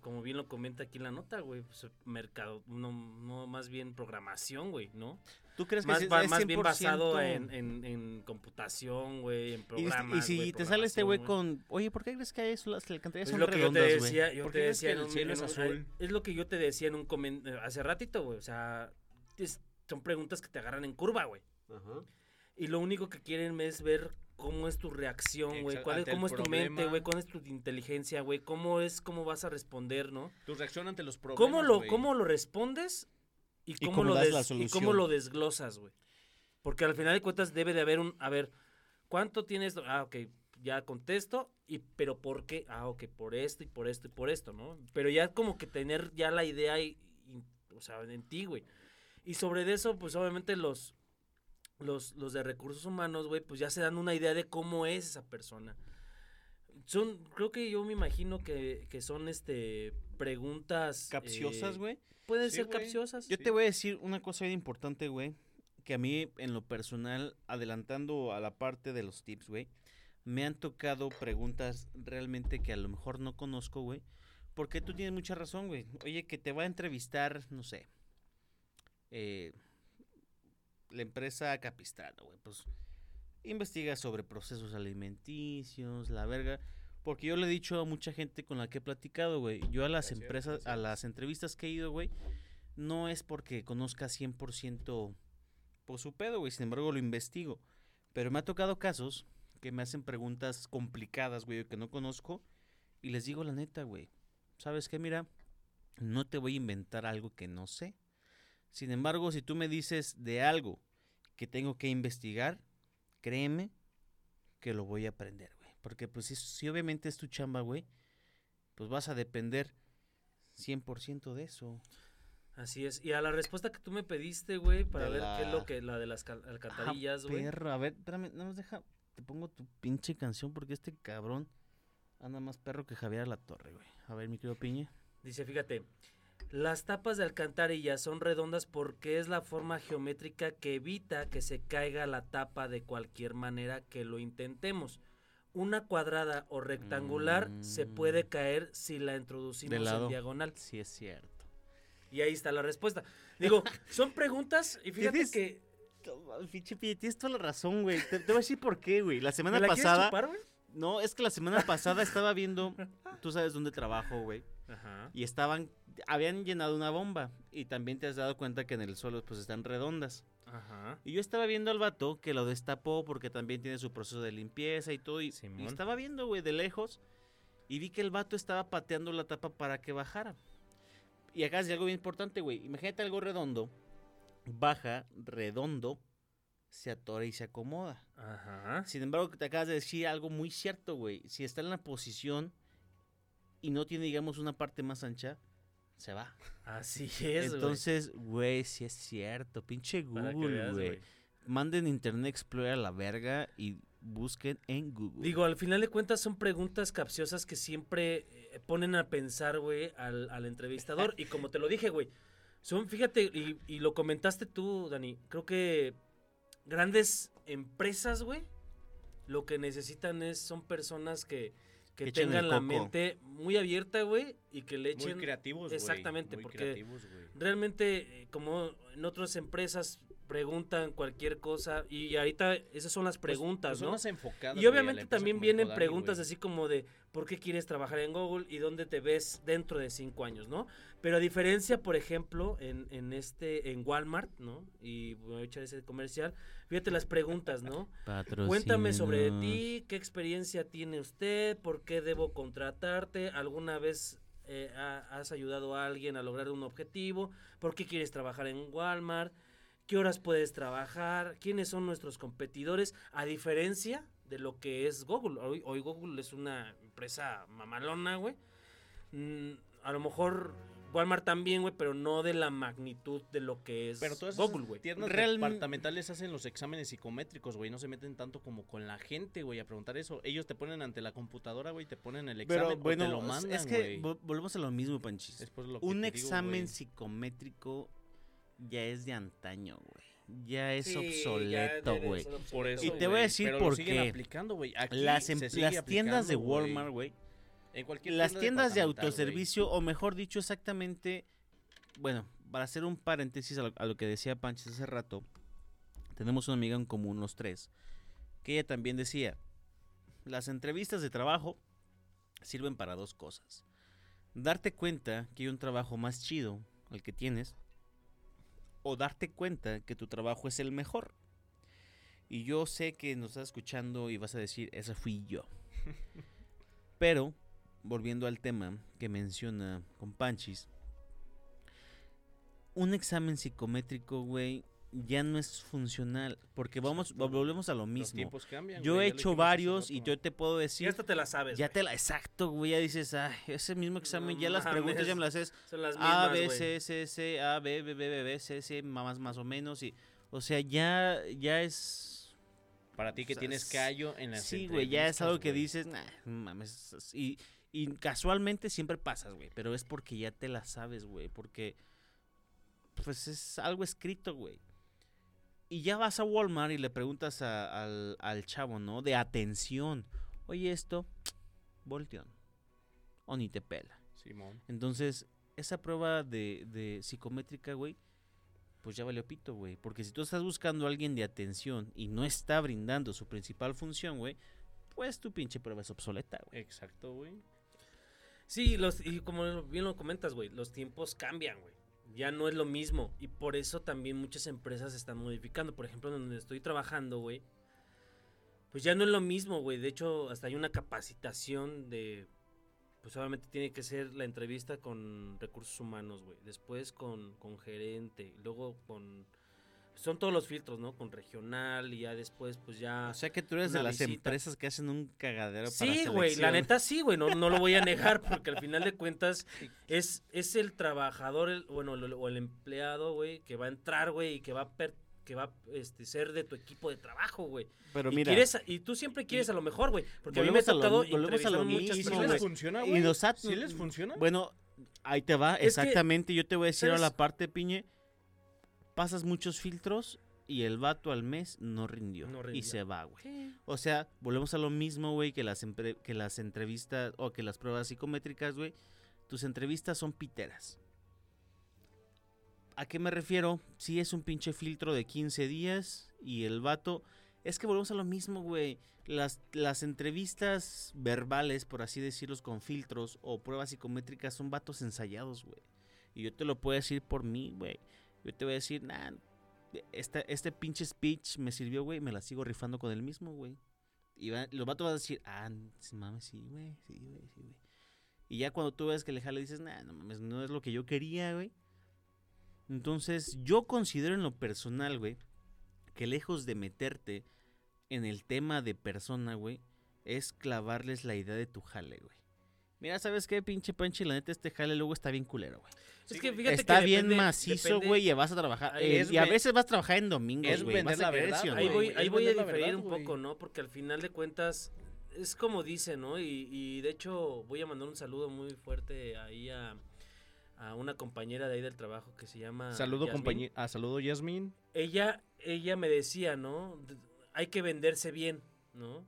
Como bien lo comenta aquí en la nota, güey, pues, mercado, no más bien programación, güey, ¿no? ¿Tú crees que más, más bien basado en computación, güey, en programas? Y si güey, te sale este güey con, oye, ¿por qué crees que hay las alcantarillas son redondas, güey? Es lo que yo te decía en un comentario hace ratito, güey, o sea, son preguntas que te agarran en curva, güey. Ajá. Y lo único que quieren es ver cómo es tu reacción, güey, cómo es tu mente, güey, cómo es tu inteligencia, güey, cómo vas a responder, ¿no? Tu reacción ante los problemas, cómo lo respondes y cómo lo desglosas, güey. Porque al final de cuentas debe de haber a ver, ¿cuánto tienes? Ah, ok, ya contesto, pero ¿por qué? Ah, ok, por esto y por esto y por esto, ¿no? Pero ya como que tener ya la idea, o sea, en ti, güey. Y sobre eso, pues obviamente los de recursos humanos, güey, pues ya se dan una idea de cómo es esa persona. Creo que yo me imagino que son preguntas... ¿Capciosas, güey? Pueden ser capciosas. Yo te voy a decir una cosa bien importante, güey, que a mí, en lo personal, adelantando a la parte de los tips, güey, me han tocado preguntas realmente que a lo mejor no conozco, güey, porque tú tienes mucha razón, güey. Oye, que te va a entrevistar, no sé, la empresa Capistrano, güey, pues investiga sobre procesos alimenticios, la verga, porque yo le he dicho a mucha gente con la que he platicado, güey, yo a las empresas, a las entrevistas que he ido, güey, no es porque conozca 100% por su pedo, güey, sin embargo lo investigo, pero me ha tocado casos que me hacen preguntas complicadas, güey, que no conozco, y les digo la neta, güey, ¿sabes qué? Mira, no te voy a inventar algo que no sé. Sin embargo, si tú me dices de algo que tengo que investigar, créeme que lo voy a aprender, güey. Porque pues si obviamente es tu chamba, güey, pues vas a depender 100% de eso. Así es. Y a la respuesta que tú me pediste, güey, para ver qué es lo que la de las alcantarillas, güey. Perro, a ver, espérame, no nos deja, te pongo tu pinche canción porque este cabrón anda más perro que Javier Alatorre, güey. A ver, mi querido Piña. Dice, fíjate... Las tapas de alcantarillas son redondas porque es la forma geométrica que evita que se caiga la tapa de cualquier manera que lo intentemos. Una cuadrada o rectangular se puede caer si la introducimos en diagonal. Sí, es cierto. Y ahí está la respuesta. Digo, son preguntas y fíjate que... Tienes toda la razón, güey. Te voy a decir por qué, güey. La semana pasada... ¿Me la quieres chupar, güey? No, es que la semana pasada estaba viendo... Tú sabes dónde trabajo, güey. Ajá. Y habían llenado una bomba. Y también te has dado cuenta que en el suelo pues están redondas. Ajá. Y yo estaba viendo al vato que lo destapó porque también tiene su proceso de limpieza y todo. Y estaba viendo, güey, de lejos. Y vi que el vato estaba pateando la tapa para que bajara. Y acá es algo bien importante, güey. Imagínate algo redondo. Baja redondo se atora y se acomoda. Ajá. Sin embargo, te acabas de decir algo muy cierto, güey. Si está en la posición y no tiene, digamos, una parte más ancha, se va. Así es, güey. Entonces, güey, sí es cierto. Pinche Google, güey. Manden Internet Explorer a la verga y busquen en Google. Digo, al final de cuentas son preguntas capciosas que siempre ponen a pensar, güey, al entrevistador. Y como te lo dije, güey, son, fíjate, y lo comentaste tú, Dani, creo que grandes empresas, güey, lo que necesitan son personas que tengan la mente muy abierta, güey, y que le echen... Muy creativos, güey. Exactamente, porque realmente, como en otras empresas... preguntan cualquier cosa y ahorita esas son las preguntas, pues, ¿no? Son las enfocadas. Y obviamente güey, también vienen preguntas así como de ¿por qué quieres trabajar en Google y dónde te ves dentro de 5 años, no? Pero a diferencia, por ejemplo, en Walmart, ¿no? Y voy a echar ese comercial. Fíjate las preguntas, ¿no? Patrocinos. Cuéntame sobre ti, qué experiencia tiene usted, por qué debo contratarte, alguna vez... ¿has ayudado a alguien a lograr un objetivo? ¿Por qué quieres trabajar en Walmart? ¿Qué horas puedes trabajar? ¿Quiénes son nuestros competidores? A diferencia de lo que es Google. Hoy Google es una empresa mamalona, güey. A lo mejor Walmart también, güey, pero no de la magnitud de lo que es Google, güey. Pero todas esas tiendas departamentales hacen los exámenes psicométricos, güey. No se meten tanto como con la gente, güey, a preguntar eso. Ellos te ponen ante la computadora, güey, te ponen el examen pero, bueno, te lo mandan, güey. Es que volvemos a lo mismo, Panchis. Un examen psicométrico... ya es de antaño, güey. Ya es obsoleto, güey. Y te voy a decir por qué. Las tiendas de Walmart, güey. Las tiendas de autoservicio, o mejor dicho, exactamente. Bueno, para hacer un paréntesis a lo que decía Panchis hace rato, tenemos una amiga en común, los tres, que ella también decía: las entrevistas de trabajo sirven para dos cosas. Darte cuenta que hay un trabajo más chido al que tienes. O darte cuenta que tu trabajo es el mejor. Y yo sé que nos estás escuchando y vas a decir, esa fui yo. Pero, volviendo al tema que menciona con Panchis. Un examen psicométrico, güey, ya no es funcional. Porque volvemos a lo mismo. Los tiempos cambian. Yo he hecho varios y yo te puedo decir. Ya esta te la sabes. Exacto, güey. Ya dices, ay, ese mismo examen, ya las preguntas ya me las haces. Son las mismas, A, B, C, C, C, A, B, B, B, B, B, C, C, más o menos. Y, o sea, ya es. Para ti que tienes callo en la entrevistas. Sí, güey, ya es algo que dices, nah, mames. Y casualmente siempre pasas, güey. Pero es porque ya te la sabes, güey. Porque, pues es algo escrito, güey. Y ya vas a Walmart y le preguntas al chavo, ¿no? De atención. Oye, esto, volteón. O ni te pela. Simón. Entonces, esa prueba de psicométrica, güey, pues ya valió pito, güey. Porque si tú estás buscando a alguien de atención y no está brindando su principal función, güey, pues tu pinche prueba es obsoleta, güey. Exacto, güey. Sí, y como bien lo comentas, güey, los tiempos cambian, güey. Ya no es lo mismo y por eso también muchas empresas se están modificando. Por ejemplo, donde estoy trabajando, güey, pues ya no es lo mismo, güey. De hecho, hasta hay una capacitación de... Pues obviamente tiene que ser la entrevista con recursos humanos, güey. Después con gerente, luego con... Son todos los filtros, ¿no? Con regional y ya después, pues ya... O sea que tú eres de las empresas que hacen un cagadero para selección. Sí, güey, la neta sí, güey, no lo voy a negar porque al final de cuentas es el trabajador, el empleado, güey, que va a entrar, güey, y que va a ser de tu equipo de trabajo, güey. Pero mira... Y tú siempre quieres a lo mejor, güey, porque a mí me ha tocado entrevistar a muchas personas. ¿Sí les funciona, güey? ¿Sí les funciona? Bueno, ahí te va, exactamente, yo te voy a decir a la parte, piñe... Pasas muchos filtros y el vato al mes no rindió. Y se va, güey. O sea, volvemos a lo mismo, güey, que las entrevistas o que las pruebas psicométricas, güey. Tus entrevistas son piteras. ¿A qué me refiero? Sí es un pinche filtro de 15 días y el vato... Es que volvemos a lo mismo, güey. Las entrevistas verbales, por así decirlos, con filtros o pruebas psicométricas son vatos ensayados, güey. Y yo te lo puedo decir por mí, güey. Yo te voy a decir, nah, este pinche speech me sirvió, güey, me la sigo rifando con el mismo, güey. Y los vatos van a decir, mames, sí, güey. Y ya cuando tú ves que le jale, dices, nah, no mames, no es lo que yo quería, güey. Entonces, yo considero en lo personal, güey, que lejos de meterte en el tema de persona, güey, es clavarles la idea de tu jale, güey. Mira, ¿sabes qué, pinche Panchi? La neta, este jale luego está bien culero, güey. Sí, es que fíjate está que bien depende, macizo, güey, y vas a trabajar. Y a veces vas a trabajar en domingos, güey. Vas a creer, ¿no? Ahí voy a diferir un poco, ¿no? Porque al final de cuentas, es como dice, ¿no? Y de hecho, voy a mandar un saludo muy fuerte ahí a una compañera de ahí del trabajo que se llama... Saludo, compañera. Saludo, Yasmin. Ella me decía, ¿no? Hay que venderse bien, ¿no?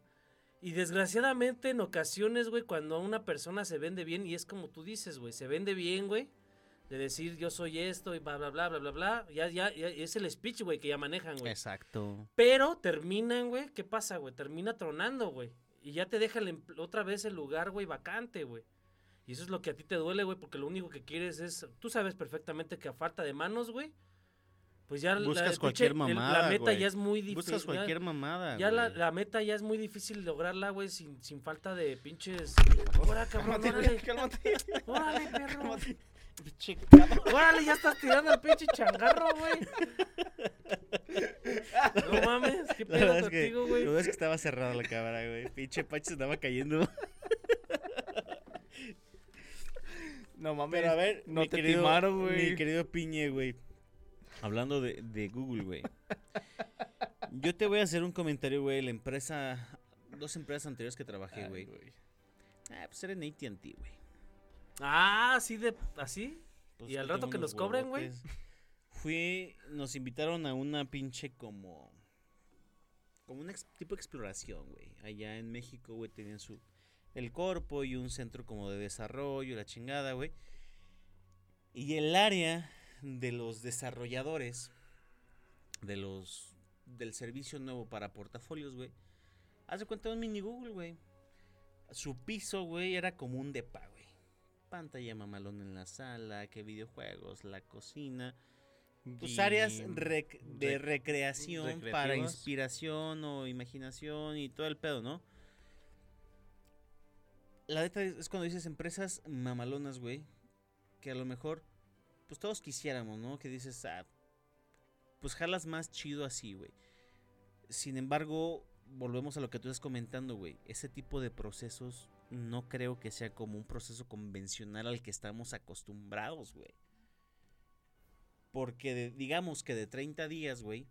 Y desgraciadamente en ocasiones, güey, cuando una persona se vende bien, y es como tú dices, güey, se vende bien, güey, de decir yo soy esto y bla, bla, bla, bla, bla, bla, ya es el speech, güey, que ya manejan, güey. Exacto. Pero terminan, güey, ¿qué pasa, güey? Termina tronando, güey, y ya te dejan otra vez el lugar, güey, vacante, güey. Y eso es lo que a ti te duele, güey, porque lo único que quieres es, tú sabes perfectamente que a falta de manos, güey, pues ya buscas cualquier mamada, la meta ya es muy difícil. Buscas cualquier mamada. Ya la meta ya es muy difícil lograrla, güey, sin falta de pinches. Órale, cabrón, órale. Cálmate. Órale, perro. Pinche cabrón. Órale, ya estás tirando el pinche changarro, güey. No mames, qué pedo contigo, güey. Lo ves que estaba cerrada la cámara, güey. Pinche Pache se andaba cayendo. No mames. Pero a ver, no te timaron, güey. Mi querido Piñe, güey. Hablando de Google, güey. Yo te voy a hacer un comentario, güey. La empresa... Dos empresas anteriores que trabajé, güey. Pues era en AT&T, güey. ¿Así? Pues y al rato que nos cobren, güey. Nos invitaron a una pinche como un tipo de exploración, güey. Allá en México, güey, tenían el corpo y un centro como de desarrollo, la chingada, güey. Y el área... de los desarrolladores del servicio nuevo para portafolios, güey. Haz de cuenta un mini Google, güey. Su piso, güey, era como un depa, güey. Pantalla mamalón en la sala, que videojuegos, la cocina. Tus áreas de recreación recreativas, para inspiración o imaginación y todo el pedo, ¿no? La neta es cuando dices empresas mamalonas, güey, que a lo mejor... pues todos quisiéramos, ¿no? Que dices, pues jalas más chido así, güey. Sin embargo, volvemos a lo que tú estás comentando, güey. Ese tipo de procesos no creo que sea como un proceso convencional al que estamos acostumbrados, güey. Porque digamos que de 30 días, güey,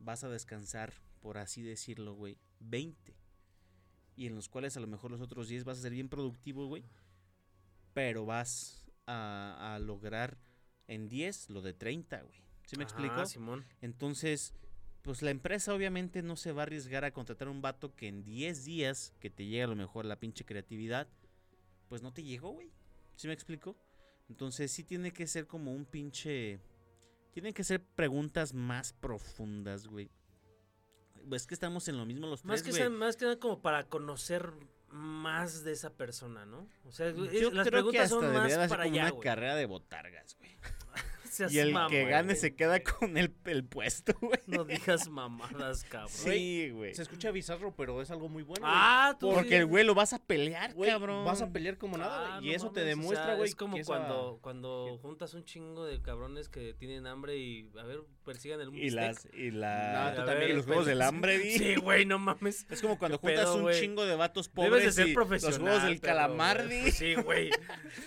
vas a descansar, por así decirlo, güey, 20. Y en los cuales a lo mejor los otros 10 vas a ser bien productivo, güey. Pero vas a lograr... en 10, lo de 30, güey. ¿Sí me explico? Simón. Entonces, pues la empresa obviamente no se va a arriesgar a contratar a un vato que en 10 días, que te llegue a lo mejor la pinche creatividad, pues no te llegó, güey. ¿Sí me explico? Entonces sí tiene que ser como un pinche... tienen que ser preguntas más profundas, güey. Pues es que estamos en lo mismo los tres, güey. Más que nada como para conocer... más de esa persona, ¿no? O sea, yo las creo preguntas que hasta son más para allá, una carrera de botargas, güey. Y el mamá, que gane, güey, se queda con el puesto, güey. No digas mamadas, cabrón. Sí, güey. Se escucha bizarro, pero es algo muy bueno, güey. Tú porque sí, el güey lo vas a pelear, güey, cabrón. Vas a pelear como nada, güey. Y no eso mames, te demuestra, güey. Es como que cuando juntas un chingo de cabrones que tienen hambre y, a ver, persigan el mundo. No, tú también los juegos del hambre, güey. Sí, güey, no mames. Es como cuando juntas un chingo de vatos pobres. Debes de ser profesional. Los juegos del calamar, güey. Pues sí, güey.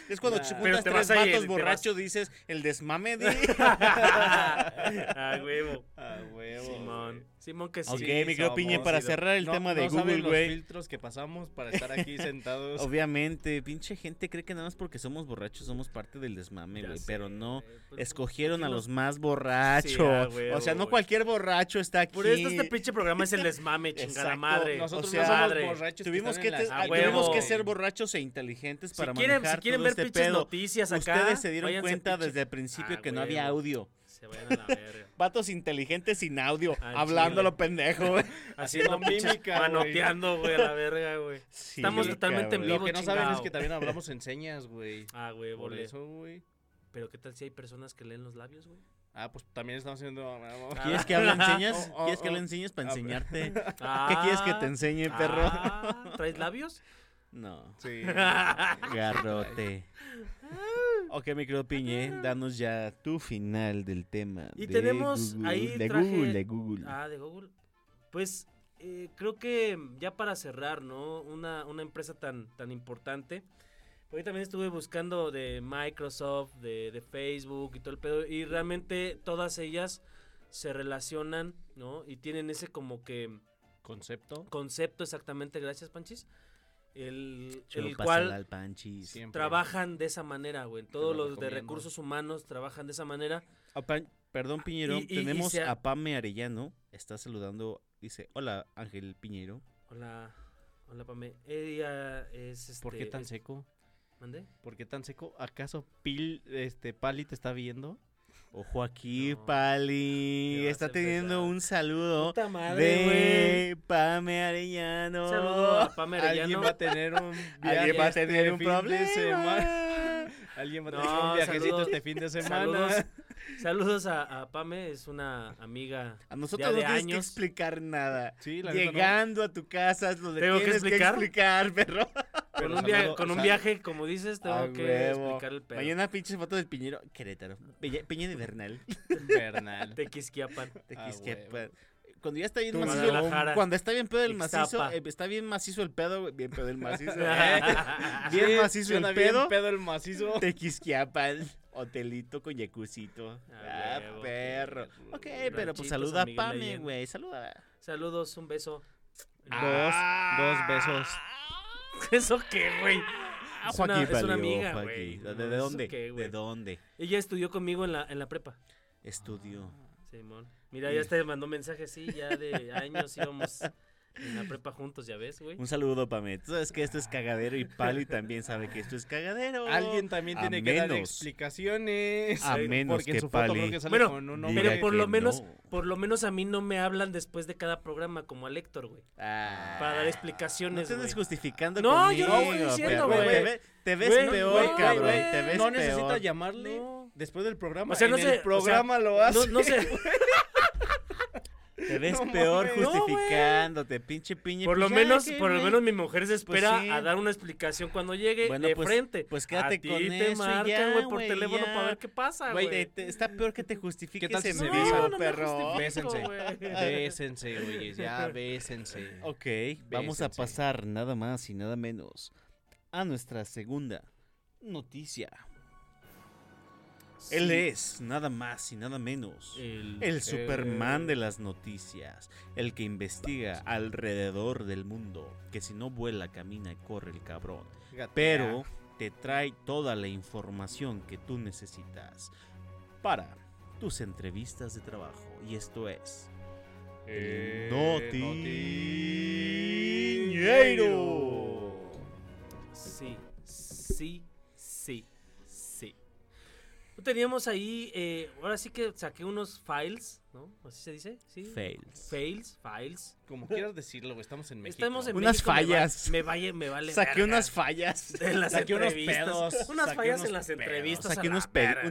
Es cuando juntas tres vatos borrachos, dices, el desmame. A huevo. A huevo. Simón que sí. Ok, mi querido Piñe, para cerrar el tema de Google, güey. No saben los filtros que pasamos para estar aquí sentados. Obviamente, pinche gente cree que nada más porque somos borrachos somos parte del desmame, güey. Pero no, escogieron a los más borrachos. Sí, huevo, o sea, no cualquier borracho está aquí. Por eso este pinche programa es el desmame, chingada madre. Nosotros no somos borrachos. Tuvimos que ser borrachos e inteligentes para manejar todo este pedo. Si quieren ver pinches noticias acá, ustedes se dieron cuenta desde el principio que no había audio. Se vayan a la verga. Vatos inteligentes sin audio, hablando lo pendejo, güey. Haciendo mímica, manoteando, güey, a la verga, güey. Sí, estamos totalmente en vivo, lo que chingado. No saben es que también hablamos en señas, güey. Güey, por eso, güey. Pero ¿qué tal si hay personas que leen los labios, güey? Pues también estamos haciendo... ¿Quieres que hable en señas? ¿Quieres que hable en señas para enseñarte? ¿Qué quieres que te enseñe, perro? ¿Traes labios? No. Sí. Garrote. Ok, Micropiñe, danos ya tu final del tema. Y de tenemos Google, ahí de traje... Google. Ah, de Google. Pues creo que ya para cerrar, ¿no? Una empresa tan importante. Hoy también estuve buscando de Microsoft, de Facebook y todo el pedo. Y realmente todas ellas se relacionan, ¿no? Y tienen ese como que... Concepto, exactamente. Gracias, Panchis. El cual Panchis. Trabajan de esa manera, güey. Todos los de recursos humanos trabajan de esa manera. Perdón, Piñero. Tenemos a Pame Arellano. Está saludando. Dice, hola, Ángel Piñero. Hola, Pame. Ella es... ¿Por qué tan seco? ¿Mandé? ¿Por qué tan seco? ¿Acaso Pali te está viendo? Ojo aquí, no, Pali. Está teniendo un saludo. Puta madre, de Pame Arellano. Un saludo a Pame Arellano. Alguien va a tener un viaje. Alguien va a tener un problema. Alguien va a tener un viajecito este fin de semana. Saludos a Pame, es una amiga. A nosotros no tienes que explicar nada. Sí, llegando a tu casa es lo de tienes que explicar, perro. Con un viaje, como dices, tengo que explicar el pedo. Mañana pinches foto del Piñero, Querétaro. Piña de Bernal. Tequisquiapan. Cuando ya está bien macizo, cuando está bien pedo el macizo, está bien macizo el pedo, bien pedo el macizo. Bien macizo el pedo. Bien pedo el macizo. Tequisquiapan. Hotelito con jacuzito. Ah, huevo, perro. Ok, pero pues saluda a Pame, güey. Saludos, un beso. Dos besos. ¿Eso qué, güey? Es una amiga, güey. ¿De dónde? ¿De dónde? Ella estudió conmigo en la prepa. Estudió. Simón. Mira, ya te mandó mensaje, sí, ya de años íbamos en la prepa juntos, ya ves, güey. Un saludo, Pame. Tú sabes que esto es cagadero y Pali también sabe que esto es cagadero. Alguien también tiene que dar explicaciones. A menos que Pali. Bueno, pero por lo menos a mí no me hablan después de cada programa como al Héctor, güey. Para dar explicaciones, güey. No estás justificando conmigo. No, yo no estoy diciendo, güey. Te ves peor, cabrón. Te ves peor. No necesitas llamarle después del programa. O sea, no sé. El programa lo hace. No sé. Te ves peor justificándote, pinche piñe. Por lo menos mi mujer se espera a dar una explicación cuando llegue frente. Pues quédate con eso marcan, güey, por teléfono para ver qué pasa, güey. Está peor que te justifiques. ¿Qué tal en vivo, perro? Bésense, güey, ya bésense. Ok, vamos a pasar nada más y nada menos a nuestra segunda noticia. Sí. Él es, nada más y nada menos, el Superman de las noticias, el que investiga alrededor del mundo, que si no vuela, camina y corre el cabrón, pero te trae toda la información que tú necesitas para tus entrevistas de trabajo, y esto es... El Notiñero. Sí. Teníamos ahí, ahora sí que saqué unos files, ¿no? ¿Así se dice? ¿Sí? Fails. Como quieras decirlo, güey, estamos en México. Unas fallas. Me vale. Saqué unas fallas. En las saqué unos pedos. Unas fallas en las entrevistas. Saqué unos pedillos.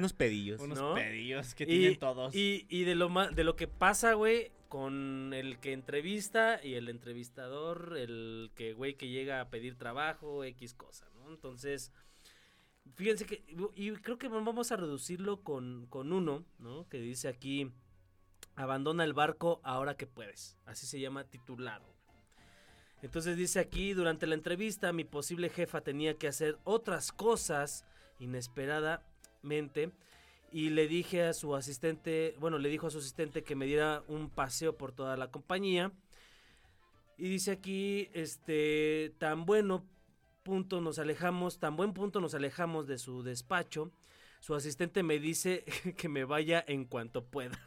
¿No? Unos pedillos que tienen todos. Y de lo que pasa, güey, con el que entrevista y el entrevistador, el que, güey, que llega a pedir trabajo, X cosa, ¿no? Entonces... Fíjense que, y creo que vamos a reducirlo con uno, ¿no? Que dice aquí, abandona el barco ahora que puedes. Así se llama titulado. Entonces dice aquí, durante la entrevista, mi posible jefa tenía que hacer otras cosas inesperadamente. Y le dijo a su asistente que me diera un paseo por toda la compañía. Y dice aquí, tan buen punto nos alejamos de su despacho. Su asistente me dice que me vaya en cuanto pueda.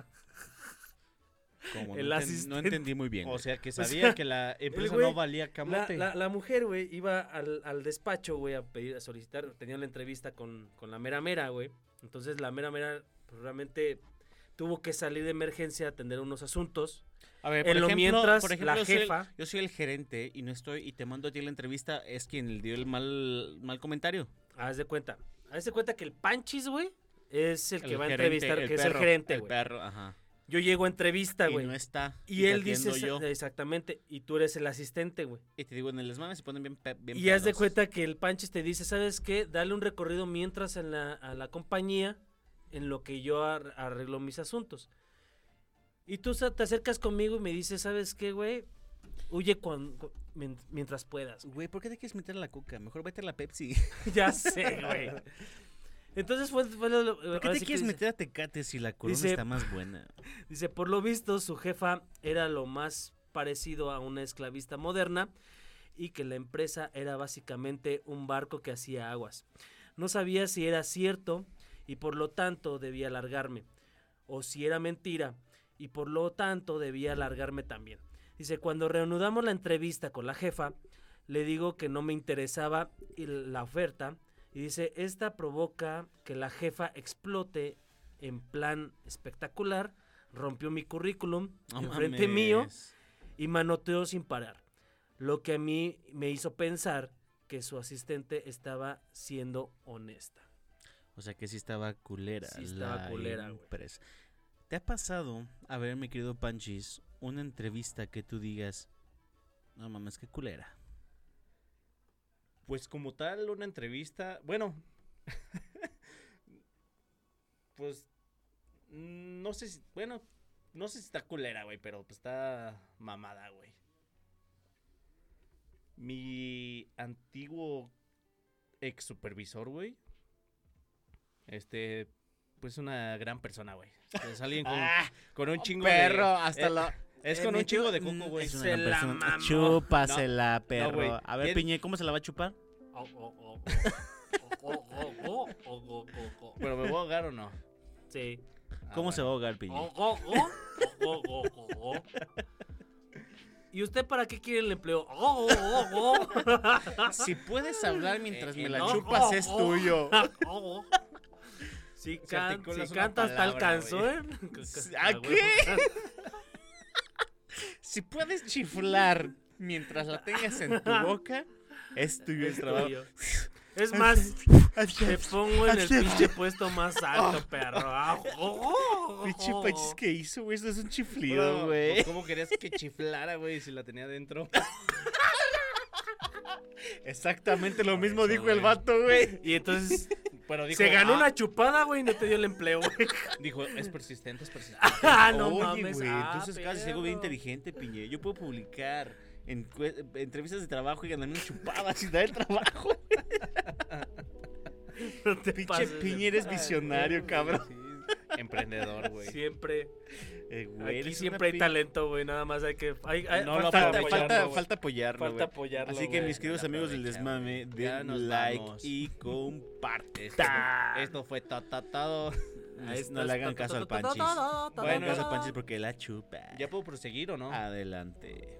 No entendí muy bien. O sea, que sabía que la empresa no valía camote. La mujer, güey, iba al despacho, güey, a solicitar. Tenía la entrevista con la mera mera, güey. Entonces la mera mera realmente tuvo que salir de emergencia a atender unos asuntos. A ver, por ejemplo, la jefa... Yo soy el gerente y no estoy... Y te mando a ti la entrevista, es quien le dio el mal comentario. Haz de cuenta que el Panchis, güey, es el que va a entrevistar, que es el gerente, güey. El perro, ajá. Yo llego a entrevista, güey. Y no está. Y él dice, yo. Exactamente, y tú eres el asistente, güey. Y te digo, en el desmame se ponen bien y haz de cuenta que el Panches te dice, ¿sabes qué? Dale un recorrido mientras a la compañía, en lo que yo arreglo mis asuntos. Y tú te acercas conmigo y me dices, ¿sabes qué, güey? Huye mientras puedas. Güey, ¿por qué te quieres meter a la Coca? Mejor vete a la Pepsi. Ya sé, güey. Entonces fue lo, ¿por qué te quieres meter a Tecate si la corona está más buena? Dice, por lo visto, su jefa era lo más parecido a una esclavista moderna y que la empresa era básicamente un barco que hacía aguas. No sabía si era cierto y por lo tanto debía largarme, o si era mentira y por lo tanto debía largarme también. Dice, cuando reanudamos la entrevista con la jefa, le digo que no me interesaba la oferta. Y dice, esta provoca que la jefa explote en plan espectacular, rompió mi currículum enfrente mío y manoteó sin parar. Lo que a mí me hizo pensar que su asistente estaba siendo honesta. O sea que sí estaba culera. Sí estaba la culera, güey. ¿Te ha pasado, a ver, mi querido Panchis, una entrevista que tú digas, no mames, qué culera? Pues como tal, una entrevista, bueno, pues no sé si está culera, güey, pero pues está mamada, güey. Mi antiguo ex supervisor, güey, pues una gran persona, güey. Es alguien con un chingo perro, hasta la... Es con un chingo de coco, güey. Se la mamó. Chúpasela, perro. No, a ver, Piñé, ¿cómo se la va a chupar? ¿Pero me voy a ahogar o no? Sí. ¿Cómo se va a ahogar, Piñé? ¿Y usted para qué quiere el empleo? Si puedes hablar mientras me la chupas, es tuyo. Si canta hasta el canzón. ¿A qué? Si puedes chiflar mientras la tengas en tu boca, es tuyo el trabajo. Es más, te pongo en el pinche puesto más alto, perro. Pinche Panchis, ¿qué hizo, güey? Eso es un chiflido, güey. ¿Cómo querías que chiflara, güey, si la tenía dentro? Exactamente lo mismo dijo el vato, güey. Y entonces... Pero dijo, se ganó una chupada, güey, y no te dio el empleo, güey. Dijo, es persistente. No mames. Güey, entonces casi se bien inteligente, Piñé. Yo puedo publicar entrevistas de trabajo y ganarme una chupada sin dar el trabajo. No te pinche pases, Piñé, eres visionario, cabrón. Sí, emprendedor, güey. Siempre. Güey, aquí siempre hay talento, güey. Nada más hay que... Falta apoyarlo, güey. Así que, mis queridos amigos del Desmame, den like y comparte. Esto fue tatado. No le hagan caso al Panchis. No le hagan caso al Panchis porque la chupa. ¿Ya puedo proseguir o no? Adelante.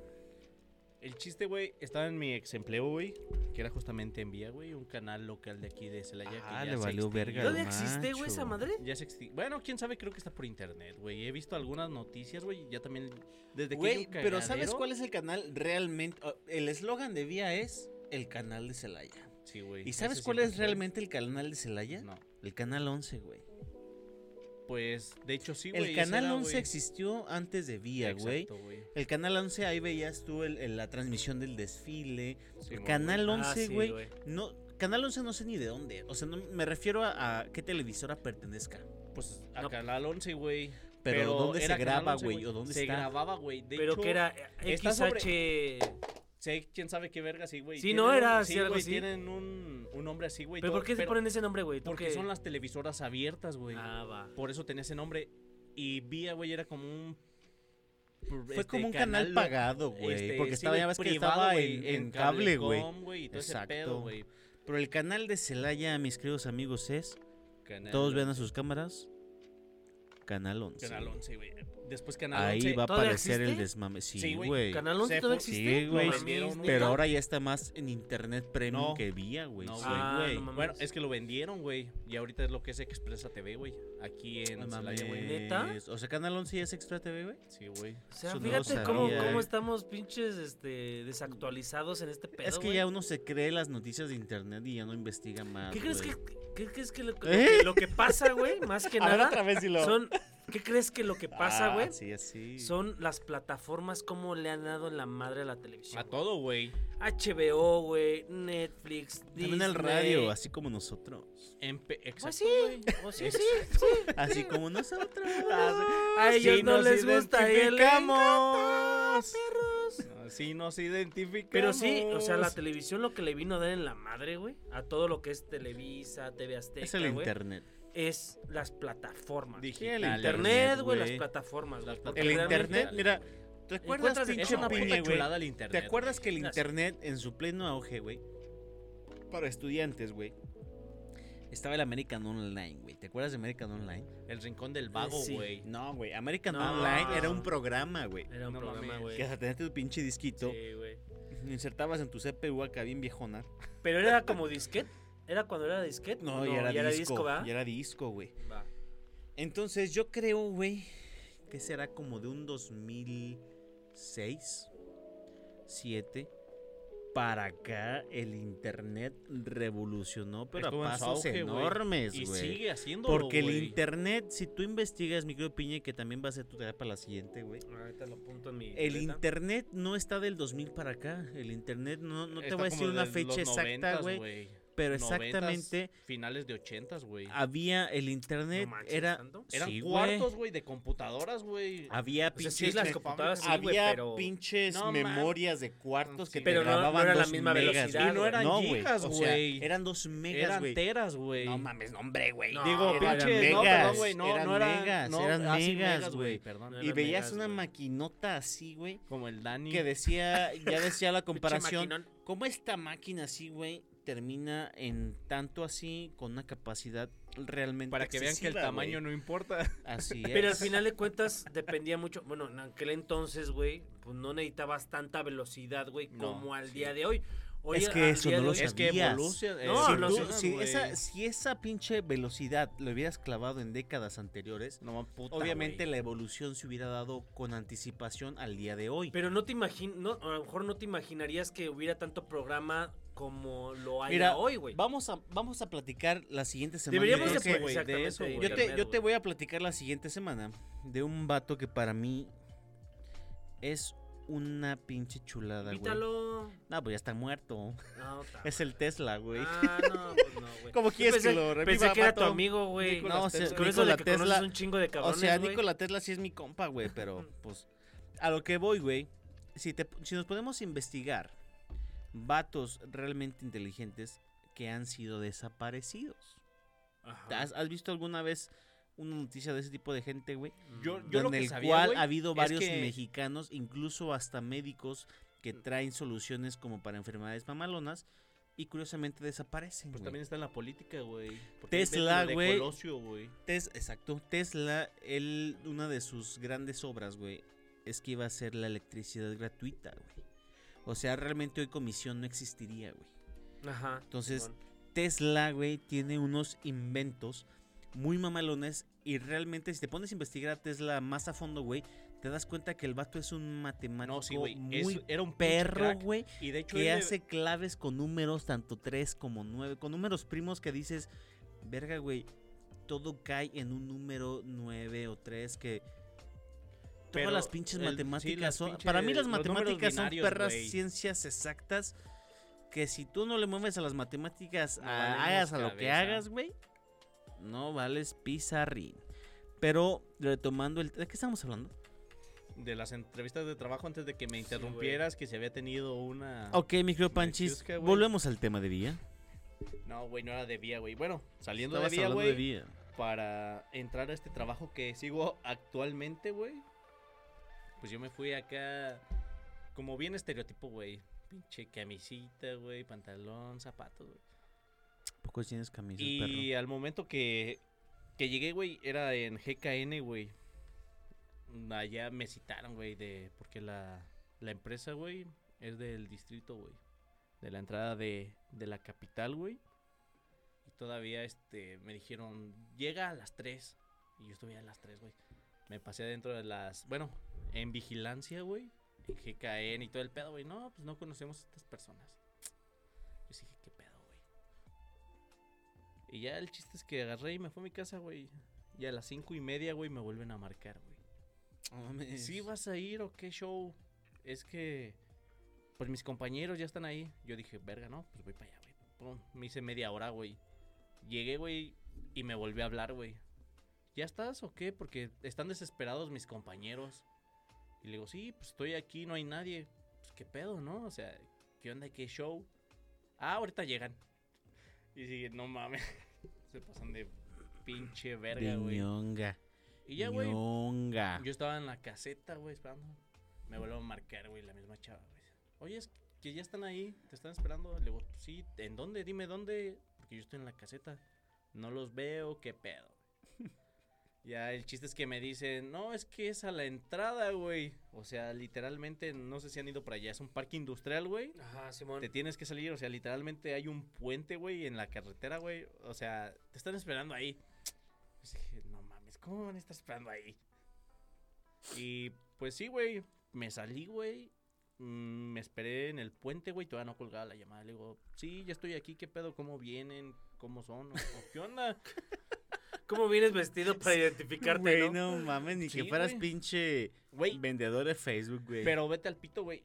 El chiste, güey, estaba en mi ex empleo, güey, que era justamente en Vía, güey, un canal local de aquí de Celaya. Ah, le valió verga. ¿Todavía existe, güey, esa madre? Ya se extinguió. Bueno, quién sabe, creo que está por internet, güey. He visto algunas noticias, güey, ya también desde que hay un cagadero. Pero ¿sabes cuál es el canal realmente? El eslogan de Vía es el canal de Celaya. Sí, güey. ¿Y sabes cuál es realmente el canal de Celaya? No. El Canal 11, güey. Pues, de hecho, sí, güey. El Canal 11 existió antes de Vía, güey. El Canal 11, ahí veías tú la transmisión del desfile. Sí, el Canal 11, güey. No, Canal 11 no sé ni de dónde. O sea, no, me refiero a qué televisora pertenezca. Pues, a Canal 11, güey. Pero ¿dónde se graba, güey? ¿O dónde está? Se grababa, güey. Pero hecho, que era XH... Sí, quién sabe qué verga, sí, güey. Sí, no era así, algo así. Tienen un nombre así, güey. ¿Pero por qué se ponen ese nombre, güey? Porque son las televisoras abiertas, güey. Ah, va. Por eso tenía ese nombre. Y Vía, güey, era como un... Fue como un canal pagado, güey. Porque estaba, ya ves que estaba en cable, güey. Exacto, güey. Pero el canal de Celaya, mis queridos amigos, es... Todos vean a sus cámaras. Canal 11. Canal 11, güey. Después Canal ahí 11. Ahí va a aparecer el Desmame. Sí, güey. ¿Canal 11 todavía existe? Sí, güey. Pero ahora ya está más en internet premium que Vía, güey. No, güey. No, bueno, es que lo vendieron, güey. Y ahorita es lo que es Express TV, güey. Aquí en Celaya, güey. ¿Neta? O sea, Canal 11 ya es Express TV, güey. Sí, güey. O sea, eso fíjate no cómo estamos pinches desactualizados en este pedo, es que ya uno se cree las noticias de internet y ya no investiga más. ¿Qué crees que lo que pasa, güey? Más que nada. A ver, otra vez dilo. Son ¿Qué crees que lo que pasa, güey? Sí. Son las plataformas como le han dado la madre a la televisión. A wey. Todo, güey. HBO, güey, Netflix, Disney. También al radio, así como nosotros. Exacto, pues sí, o sí, sí, sí. Así sí. Como nosotros. A ellos sí no les gusta. ¡Identificamos! Sí nos identificamos. Pero sí, o sea, la televisión lo que le vino a dar en la madre, güey, a todo lo que es Televisa, TV Azteca, es el wey, internet. Es las plataformas. Dije, el internet, güey, las plataformas. El internet, mira, ¿te acuerdas, pinche piñe, güey? ¿Te acuerdas que el internet en su pleno auge, güey? Para estudiantes, güey. Estaba el American Online, güey. ¿Te acuerdas de American Online? El Rincón del Vago, güey. Sí. No, güey. American Online era un programa, güey. Era un programa, güey. Que hasta tenías tu pinche disquito. Sí, güey. Insertabas en tu CPU acá bien viejona. Pero era como disquete. ¿Era cuando era disquete? No, ya era disco, ¿va? Ya era disco, güey. Va. Entonces yo creo, güey, que será como de un 2006, 2007... Para acá el internet revolucionó, pero a pasos enormes, güey. Y sigue haciendo. Porque el internet, si tú investigas, mi querido Piñe, que también va a ser tu tarea para la siguiente, güey. Ahorita lo apunto en mi. El internet no está del 2000 para acá. El internet no te voy a decir una fecha exacta, güey. Pero exactamente. Finales de 80s, güey. Había el internet. Eran cuartos, güey, de computadoras, güey. Había pinches. Memorias de cuartos que te grababan 2 megas. Y no eran gigas, güey. Eran 2 megas, güey. Eran teras, güey. No mames, hombre, güey. Digo, pinches. Eran megas, güey. Y veías una maquinota así, güey. Como el Dani. Que decía, ya decía la comparación. Como esta máquina así, güey. Termina en tanto así, con una capacidad realmente para que vean que el tamaño no importa. Así es. Pero al final de cuentas dependía mucho. Bueno, en aquel entonces, güey, pues no necesitabas tanta velocidad, güey, como al día de hoy. Es que eso no lo sabías. Es que evoluciona. Si esa pinche velocidad lo hubieras clavado en décadas anteriores, obviamente la evolución se hubiera dado con anticipación al día de hoy. Pero a lo mejor no te imaginarías que hubiera tanto programa como lo hay hoy, güey. Vamos a platicar la siguiente semana. Deberíamos de eso, güey. Yo te voy a platicar la siguiente semana de un vato que para mí es una pinche chulada, güey. Invítalo. No, pues ya está muerto. No, es el Tesla, güey. Ah, no, pues no, güey. ¿Cómo quieres que lo reviva? Pensé que era tu amigo, güey. No, o sea, con eso de que conoces un chingo de cabrones, güey. O sea, Nikola Tesla sí es mi compa, güey, pero pues a lo que voy, güey, si nos podemos investigar vatos realmente inteligentes que han sido desaparecidos. Ajá. ¿Has visto alguna vez una noticia de ese tipo de gente, güey? Yo lo que sabía, güey, ha habido varios mexicanos, incluso hasta médicos que traen soluciones como para enfermedades mamalonas y curiosamente desaparecen. Pues también está en la política, güey. Tesla, güey. Exacto. Tesla, él, una de sus grandes obras, güey, es que iba a ser la electricidad gratuita, güey. O sea, realmente hoy comisión no existiría, güey. Ajá. Entonces, Tesla, güey, tiene unos inventos muy mamalones y realmente si te pones a investigar a Tesla más a fondo, güey, te das cuenta que el vato es un matemático era un perro, güey, que hace claves con números tanto 3 como 9, con números primos que dices, verga, güey, todo cae en un número 9 o 3 que... Todas las pinches matemáticas son... Para mí las matemáticas son perras ciencias exactas que si tú no le mueves a las matemáticas, hagas a lo que hagas, güey, no vales pizarrín. Pero retomando ¿de qué estamos hablando? De las entrevistas de trabajo antes de que me interrumpieras, que se había tenido una... Ok, mi querido Panchis, excusca, volvemos al tema de vía. No, güey, no era de vía, güey. Bueno, saliendo de vía, güey, para entrar a este trabajo que sigo actualmente, güey, pues yo me fui acá como bien estereotipo, güey. Pinche camisita, güey, pantalón, zapatos, güey. Pocos tienes camisas, y perro. Al momento que llegué, güey, era en GKN, güey. Allá me citaron, güey, porque la empresa, güey, es del distrito, güey. De la entrada de la capital, güey. Y todavía me dijeron, llega a las 3. Y yo estuve a las 3, güey. Me pasé adentro de bueno, en vigilancia, güey. En GKN y todo el pedo, güey. No, pues no conocemos a estas personas. Yo dije, ¿qué pedo? Y ya el chiste es que agarré y me fui a mi casa, güey. Y a las 5:30, güey, me vuelven a marcar, güey. Oh, ¿sí vas a ir o qué show? Es que, pues mis compañeros ya están ahí. Yo dije, verga, no, pues voy para allá, güey. Pum, me hice media hora, güey. Llegué, güey, y me volví a hablar, güey. ¿Ya estás o qué? Porque están desesperados mis compañeros. Y le digo, sí, pues estoy aquí, no hay nadie. Pues qué pedo, ¿no? O sea, ¿qué onda? ¿Qué show? Ah, ahorita llegan. Y sigue, no mames. Se pasan de pinche verga, güey. Y ya, güey, yo estaba en la caseta, güey, esperando. Me vuelvo a marcar, güey, la misma chava, güey. Oye, es que ya están ahí, te están esperando. Le digo, sí, ¿en dónde? Dime dónde. Porque yo estoy en la caseta. No los veo, qué pedo. Ya, el chiste es que me dicen, no, es que es a la entrada, güey. O sea, literalmente, no sé si han ido para allá. Es un parque industrial, güey. Ajá, simón. Te tienes que salir, o sea, literalmente hay un puente, güey, en la carretera, güey. O sea, te están esperando ahí. Pues dije, no mames, ¿cómo van a estar esperando ahí? Y pues sí, güey, me salí, güey. Me esperé en el puente, güey, todavía no colgaba la llamada. Le digo, sí, ya estoy aquí, ¿qué pedo? ¿Cómo vienen? ¿Cómo son? ¿O qué onda? ¿Cómo vienes vestido para identificarte, güey, no? No mames, ni sí, que fueras, güey, pinche güey, vendedor de Facebook, güey. Pero vete al pito, güey.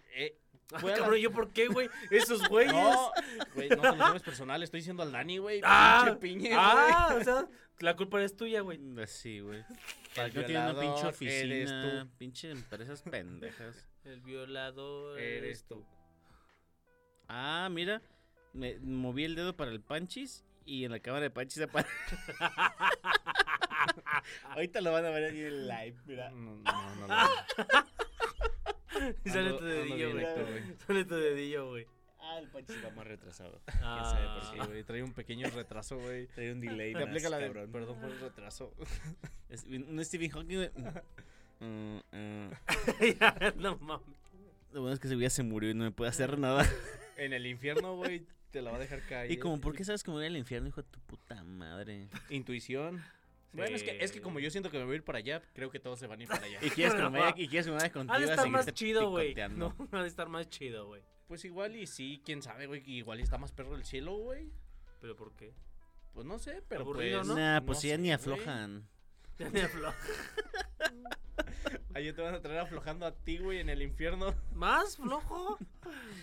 Cabrón, ¿yo por qué, güey? Esos güeyes. No, güey, no son los nombres personales. Estoy diciendo al Dani, güey. Pinche piñe, güey. Ah, o sea, la culpa es tuya, güey. Sí, güey. El no tiene una pinche oficina. Eres tú. Pinche empresas pendejas. El violador. Eres tú. Ah, mira. Me moví el dedo para el Panchis. Y en la cámara de Panchi se para. Ahorita lo van a ver en el live, mira. No. Sale tu dedillo, güey. Ah, el Panchi va más retrasado. ¿Quién sabe por qué, güey? Trae un pequeño retraso, güey. Trae un delay. Te aplica la de, perdón por el retraso. No, Stephen Hawking, güey. No mames. Lo bueno es que ese güey se murió y no me puede hacer nada. En el infierno, güey. Te la va a dejar caer. Y como, ¿por qué sabes cómo ir al infierno, hijo de tu puta madre? Intuición. Sí. Bueno, es que como yo siento que me voy a ir para allá, creo que todos se van a ir para allá. Y quieres comer, y quieres comer contigo. Ha de estar más chido, güey. No, ha de estar más chido, güey. Pues igual y sí, quién sabe, güey, igual y está más perro el cielo, güey. ¿Pero por qué? Pues no sé, pero aburrido, pues... ¿no? Nah, pues no, sí, ya ni aflojan. Ya ni aflojan. Ahí te van a traer aflojando a ti, güey, en el infierno. ¿Más flojo?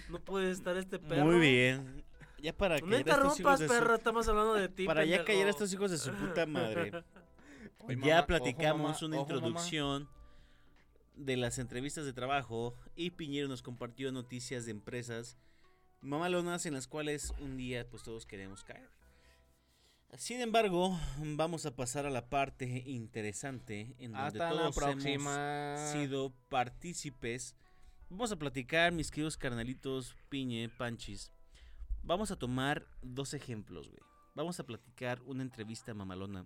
No puede estar este perro. Muy bien. Ya para que. No interrumpas, perro, estamos hablando de ti. Para ya callar a estos hijos de su puta madre. Oye, ya mamá, platicamos ojo, mamá, una introducción mamá de las entrevistas de trabajo. Y Piñero nos compartió noticias de empresas mamalonas en las cuales un día pues todos queremos caer. Sin embargo, vamos a pasar a la parte interesante en donde hasta todos hemos sido partícipes. Vamos a platicar, mis queridos carnalitos, Piñe, Panchis. Vamos a tomar dos ejemplos, güey. Vamos a platicar una entrevista mamalona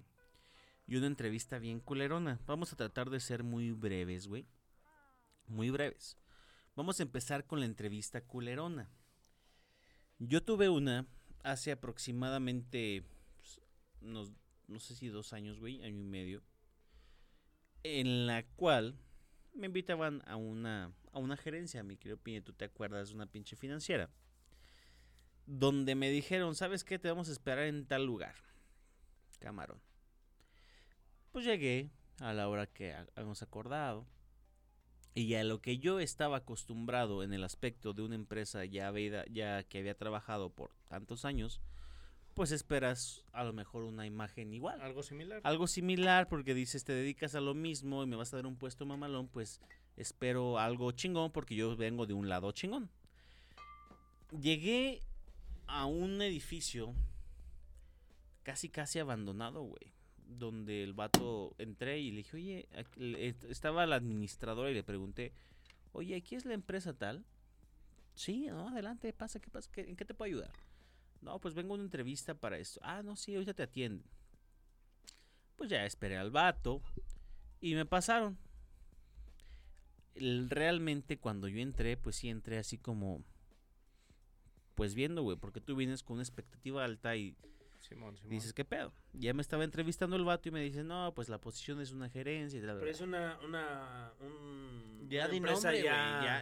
y una entrevista bien culerona. Vamos a tratar de ser muy breves, güey. Muy breves. Vamos a empezar con la entrevista culerona. Yo tuve una hace aproximadamente, pues, no sé si 2 años, güey, 1.5 años, en la cual me invitaban a una gerencia, mi querido Piñe, tú te acuerdas, una pinche financiera. Donde me dijeron, ¿sabes qué? Te vamos a esperar en tal lugar. Camarón. Pues llegué a la hora que habíamos acordado. Y a lo que yo estaba acostumbrado en el aspecto de una empresa ya que había trabajado por tantos años, pues esperas a lo mejor una imagen igual. Algo similar. Algo similar, porque dices, te dedicas a lo mismo y me vas a dar un puesto mamalón, pues espero algo chingón porque yo vengo de un lado chingón. Llegué a un edificio casi abandonado, güey, donde el vato entré y le dije, oye, estaba la administradora y le pregunté, oye, ¿aquí es la empresa tal? Sí, no, adelante, pasa, ¿qué pasa? ¿En qué te puedo ayudar? No, pues vengo a una entrevista para esto. Ah, no, sí, ahorita te atienden. Pues ya esperé al vato y me pasaron. Realmente cuando yo entré, pues sí entré así como... pues viendo, güey, porque tú vienes con una expectativa alta y Simón, Simón. Dices, ¿qué pedo? Ya me estaba entrevistando el vato y me dice, no, pues la posición es una gerencia. Y la verdad. Pero es una empresa nombre,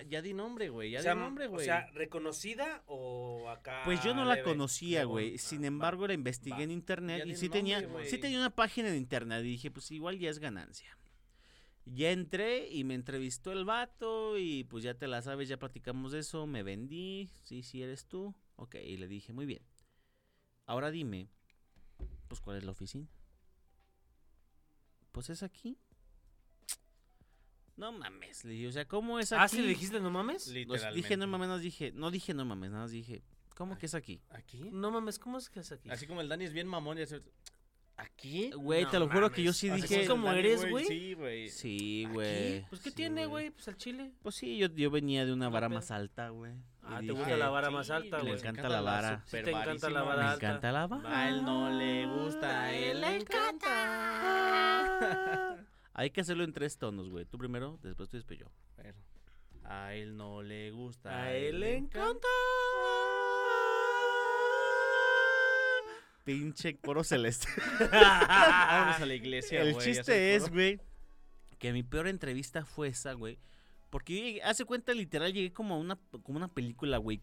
ya di nombre, güey. O sea, ¿reconocida o acá? Pues yo no la conocía, güey. Sin embargo, la investigué en internet y sí tenía una página en internet. Y dije, pues igual ya es ganancia. Ya entré y me entrevistó el vato y pues ya te la sabes, ya platicamos de eso, me vendí, sí, eres tú. Ok, y le dije, muy bien. Ahora dime, pues, ¿cuál es la oficina? Pues es aquí. No mames, le dije, o sea, ¿cómo es aquí? ¿Ah, sí le dijiste no mames? Literalmente. Dije no mames, dije, ¿cómo que es aquí? ¿Aquí? No mames, ¿cómo es que es aquí? Así como el Dani es bien mamón y hace... ¿Aquí? Güey, no, te lo juro que yo sí dije... ¿Así como eres, güey? Sí, güey. Sí, güey. Pues, ¿qué tiene, güey? Pues, al chile. Pues, sí, yo venía de una vara más alta, güey. Ah, ¿te gusta la vara más alta, güey? Le encanta la vara. Sí, te encanta la vara alta. Me encanta la vara. A él no le gusta, a él le encanta. Hay que hacerlo en 3 tonos, güey. Tú primero, después tú y después yo. A él no le gusta, a él le encanta. Pinche coro celeste. Vamos a la iglesia, güey. El chiste es, güey, que mi peor entrevista fue esa, güey. Porque yo llegué, hace cuenta, literal, llegué como una película, güey.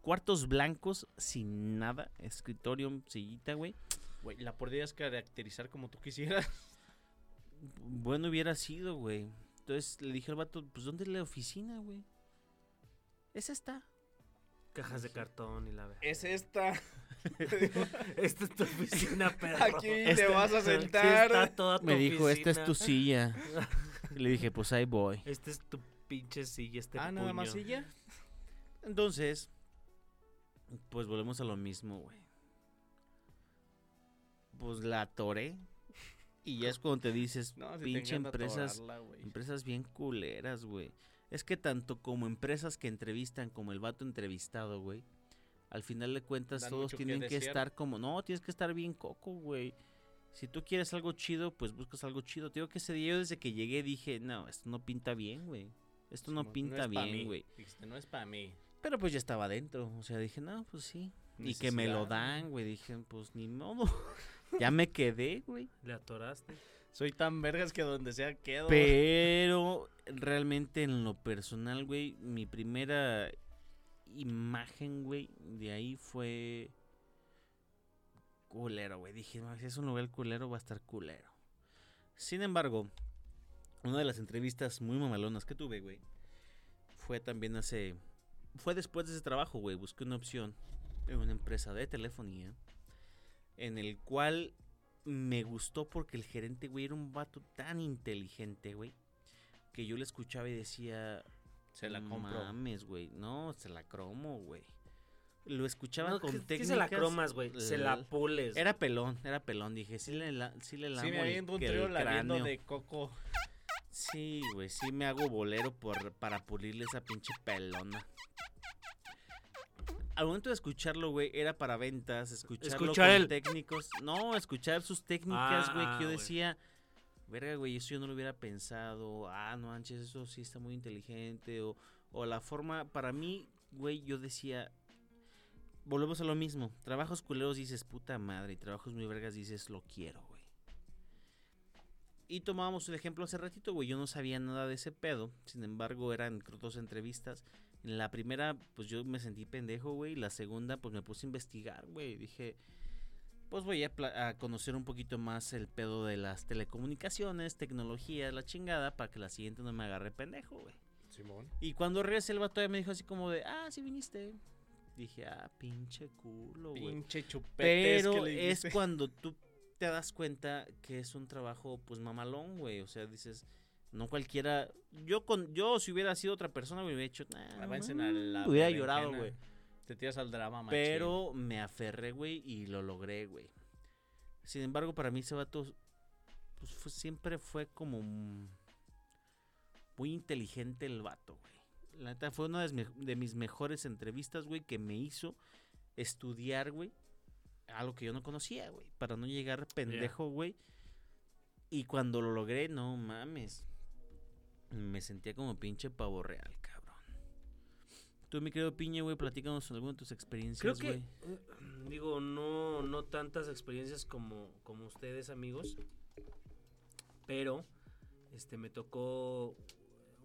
Cuartos blancos, sin nada. Escritorio, sillita, güey. Güey, ¿la podrías caracterizar como tú quisieras? Bueno, hubiera sido, güey. Entonces le dije al vato, pues, ¿dónde es la oficina, güey? Esa está. Cajas de cartón y la verdad. Es esta. Esta es tu oficina, perro. Aquí te vas a sentar. Está toda tu oficina. Me dijo, esta es tu silla. Le dije, pues ahí voy. Esta es tu pinche silla, puño. ¿Nada más silla? Entonces, pues volvemos a lo mismo, güey. Pues la atoré. Y ya es cuando te dices, no, si pinche empresas bien culeras, güey. Es que tanto como empresas que entrevistan como el vato entrevistado, güey, al final de cuentas dan todos tienen que estar como... No, tienes que estar bien coco, güey. Si tú quieres algo chido, pues buscas algo chido. Te digo que ese día yo desde que llegué dije, no, esto no pinta bien, güey. Esto no pinta bien, güey. Dijiste, no es para mí. Pero pues ya estaba adentro. O sea, dije, no, pues sí. Y que me lo dan, güey. Dije, pues ni modo. Ya me quedé, güey. Le atoraste. Soy tan vergas que donde sea quedo. Pero realmente en lo personal, güey, mi primera imagen, güey, de ahí fue culero, güey. Dije, no, si es un lugar culero, va a estar culero. Sin embargo, una de las entrevistas muy mamalonas que tuve, güey, fue también fue después de ese trabajo, güey. Busqué una opción en una empresa de telefonía en el cual... Me gustó porque el gerente, güey, era un vato tan inteligente, güey, que yo le escuchaba y decía... Se la compro. Mames, güey. No, se la cromo, güey. Lo escuchaba con técnicas... ¿Qué se la cromas, güey? Se la pules. Era pelón. Dije, sí le lamo me había un trío lamiendo de coco. Sí, güey, sí me hago bolero para pulirle esa pinche pelona. Al momento de escucharlo, güey, era para ventas, técnicos. No, escuchar sus técnicas, güey, que yo decía, verga, güey, eso yo no lo hubiera pensado. Ah, no, manches, eso sí está muy inteligente. O la forma, para mí, güey, yo decía, volvemos a lo mismo. Trabajos culeros dices, puta madre, y trabajos muy vergas dices, lo quiero, güey. Y tomábamos un ejemplo hace ratito, güey, yo no sabía nada de ese pedo. Sin embargo, eran 2 entrevistas. En la primera, pues yo me sentí pendejo, güey. La segunda, pues me puse a investigar, güey. Dije, pues voy a conocer un poquito más el pedo de las telecomunicaciones, tecnología, la chingada, para que la siguiente no me agarre pendejo, güey. Simón. Y cuando regresé, el vato ya me dijo así como de, sí viniste. Dije, pinche culo, güey. Pinche chupete. Pero es cuando tú te das cuenta que es un trabajo, pues mamalón, güey. O sea, dices... No cualquiera, yo si hubiera sido otra persona, güey, hubiera hecho, hubiera llorado, güey. Te tiras al drama, macho. Pero me aferré, güey, y lo logré, güey. Sin embargo, para mí ese vato, pues siempre fue como muy inteligente el vato, güey. La neta, fue una de mis mejores entrevistas, güey, que me hizo estudiar, güey, algo que yo no conocía, güey, para no llegar pendejo, güey. Y cuando lo logré, no mames. Me sentía como pinche pavo real, cabrón. Tú, mi querido Piña, güey, platícanos alguna de tus experiencias, güey. Creo que, digo, no tantas experiencias como ustedes, amigos, pero me tocó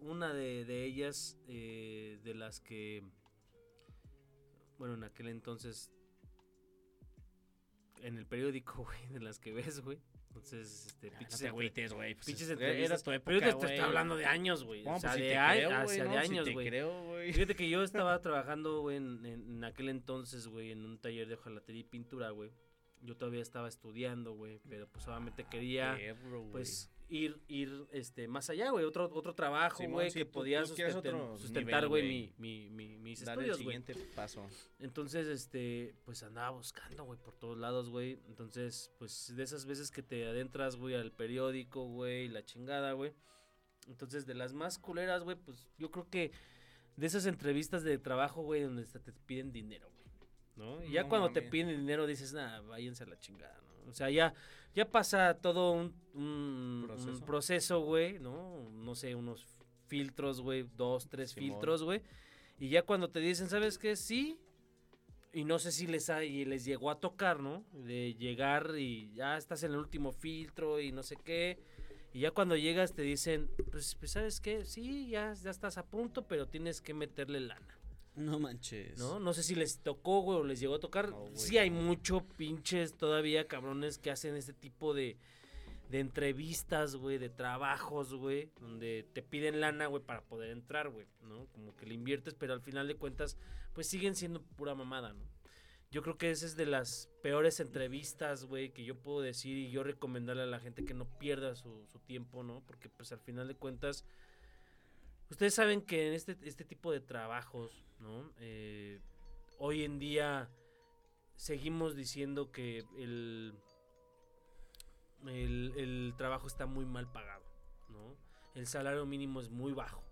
una de ellas, de las que, bueno, en aquel entonces, en el periódico, güey, de las que ves, güey. Entonces, pinches agüites, güey. Pinches entrevistas. Pero yo te estoy hablando de años, güey. O sea, de años, güey. Fíjate que yo estaba trabajando, güey, en aquel entonces, güey, en un taller de hojalatería y pintura, güey. Yo todavía estaba estudiando, güey, pero pues obviamente quería, pues, ir más allá, güey. Otro trabajo, güey, que podía sustentar, güey, mis estudios, güey. El siguiente paso. Entonces, pues andaba buscando, güey, por todos lados, güey. Entonces, pues, de esas veces que te adentras, güey, al periódico, güey, la chingada, güey. Entonces, de las más culeras, güey, pues, yo creo que de esas entrevistas de trabajo, güey, donde te piden dinero, güey. ¿No? Y ya cuando te piden dinero dices, nada, váyanse a la chingada, ¿no? O sea, ya pasa todo un proceso, güey, ¿no? No sé, unos filtros, güey, 2, 3 Simón. Filtros, güey. Y ya cuando te dicen, ¿sabes qué? Sí. Y no sé si les llegó a tocar, ¿no? De llegar y ya estás en el último filtro y no sé qué. Y ya cuando llegas te dicen, pues ¿sabes qué? Sí, ya estás a punto, pero tienes que meterle lana. No manches. No sé si les tocó, güey, o les llegó a tocar. No, güey, sí hay mucho pinches todavía cabrones que hacen este tipo de entrevistas, güey, de trabajos, güey, donde te piden lana, güey, para poder entrar, güey, ¿no? Como que le inviertes, pero al final de cuentas, pues siguen siendo pura mamada, ¿no? Yo creo que esa es de las peores entrevistas, güey, que yo puedo decir y yo recomendarle a la gente que no pierda su tiempo, ¿no? Porque, pues, al final de cuentas, ustedes saben que en este tipo de trabajos, ¿no? Hoy en día seguimos diciendo que el trabajo está muy mal pagado, ¿no? El salario mínimo es muy bajo.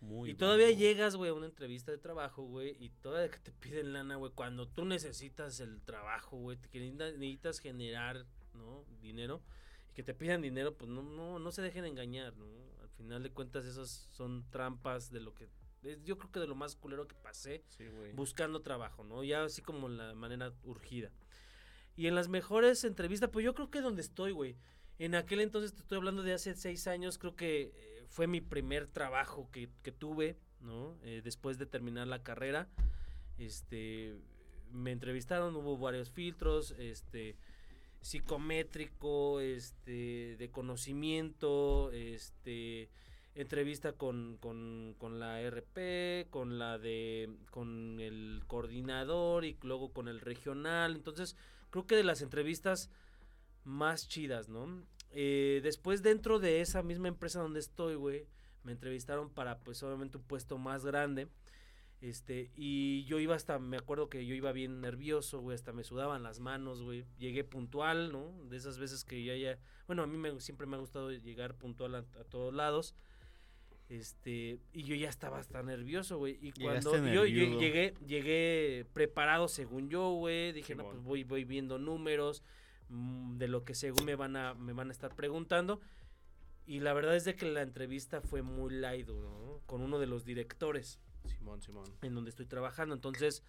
Muy y bajo. Todavía llegas, güey, a una entrevista de trabajo, güey, y todavía que te piden lana, güey, cuando tú necesitas el trabajo, güey, que necesitas generar, ¿no? Dinero, y que te pidan dinero, pues no se dejen engañar, ¿no? Al final de cuentas, esas son trampas de lo que... Yo creo que de lo más culero que pasé, sí, buscando trabajo, ¿no? Ya así como la manera urgida. Y en las mejores entrevistas, pues yo creo que donde estoy, güey. En aquel entonces, te estoy hablando de hace 6 años, creo que fue mi primer trabajo que tuve, ¿no? Después de terminar la carrera, me entrevistaron, hubo varios filtros, psicométrico, de conocimiento, entrevista con la RP, con el coordinador y luego con el regional. Entonces, creo que de las entrevistas más chidas, ¿no? Después, dentro de esa misma empresa donde estoy, güey, me entrevistaron para, pues, obviamente, un puesto más grande. Y yo iba hasta, me acuerdo que yo iba bien nervioso, güey, hasta me sudaban las manos, güey, llegué puntual, ¿no? De esas veces que bueno, a mí siempre me ha gustado llegar puntual a todos lados, y yo ya estaba hasta nervioso, güey, y cuando yo llegué preparado según yo, güey, dije, no, pues voy viendo números de lo que según me van a estar preguntando, y la verdad es de que la entrevista fue muy light, ¿no? Con uno de los directores. Simón. En donde estoy trabajando, entonces,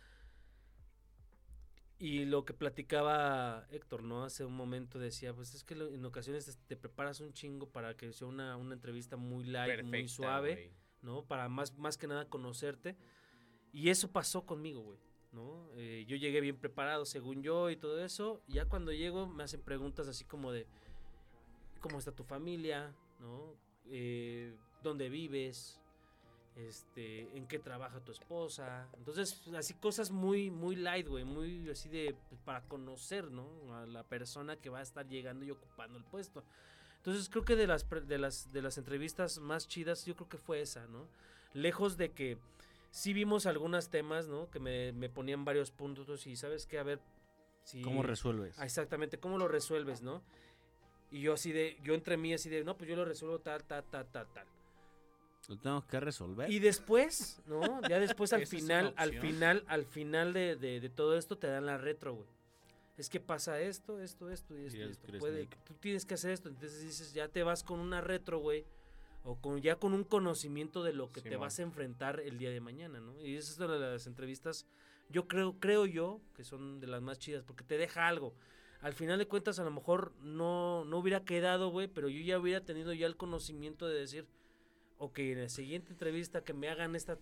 y lo que platicaba Héctor, ¿no? Hace un momento decía, pues es que en ocasiones te preparas un chingo para que sea una entrevista muy light, perfecta, muy suave, güey, ¿no? Para más que nada conocerte, y eso pasó conmigo, güey, ¿no? Yo llegué bien preparado según yo y todo eso, y ya cuando llego me hacen preguntas así como de, ¿cómo está tu familia? ¿No? ¿Dónde vives? ¿En qué trabaja tu esposa? Entonces, así cosas muy, muy light, güey, muy así de, para conocer, ¿no? A la persona que va a estar llegando y ocupando el puesto. Entonces, creo que de las entrevistas más chidas, yo creo que fue esa, ¿no? Lejos de que sí vimos algunos temas, ¿no? Que me ponían varios puntos y, ¿sabes qué? A ver, si... ¿Cómo resuelves? Exactamente, ¿cómo lo resuelves, no? Y yo así de, yo entre mí así de, no, pues yo lo resuelvo tal. Lo tenemos que resolver. Y después, ¿no? Ya después al final de todo esto te dan la retro, güey. Es que pasa esto y esto. Tú tienes que hacer esto. Entonces dices, ya te vas con una retro, güey, o con ya con un conocimiento de lo que te vas a enfrentar el día de mañana, ¿no? Y esa es una de las entrevistas, yo creo yo, que son de las más chidas, porque te deja algo. Al final de cuentas, a lo mejor no hubiera quedado, güey, pero yo ya hubiera tenido ya el conocimiento de decir, ok, en la siguiente entrevista que me hagan esta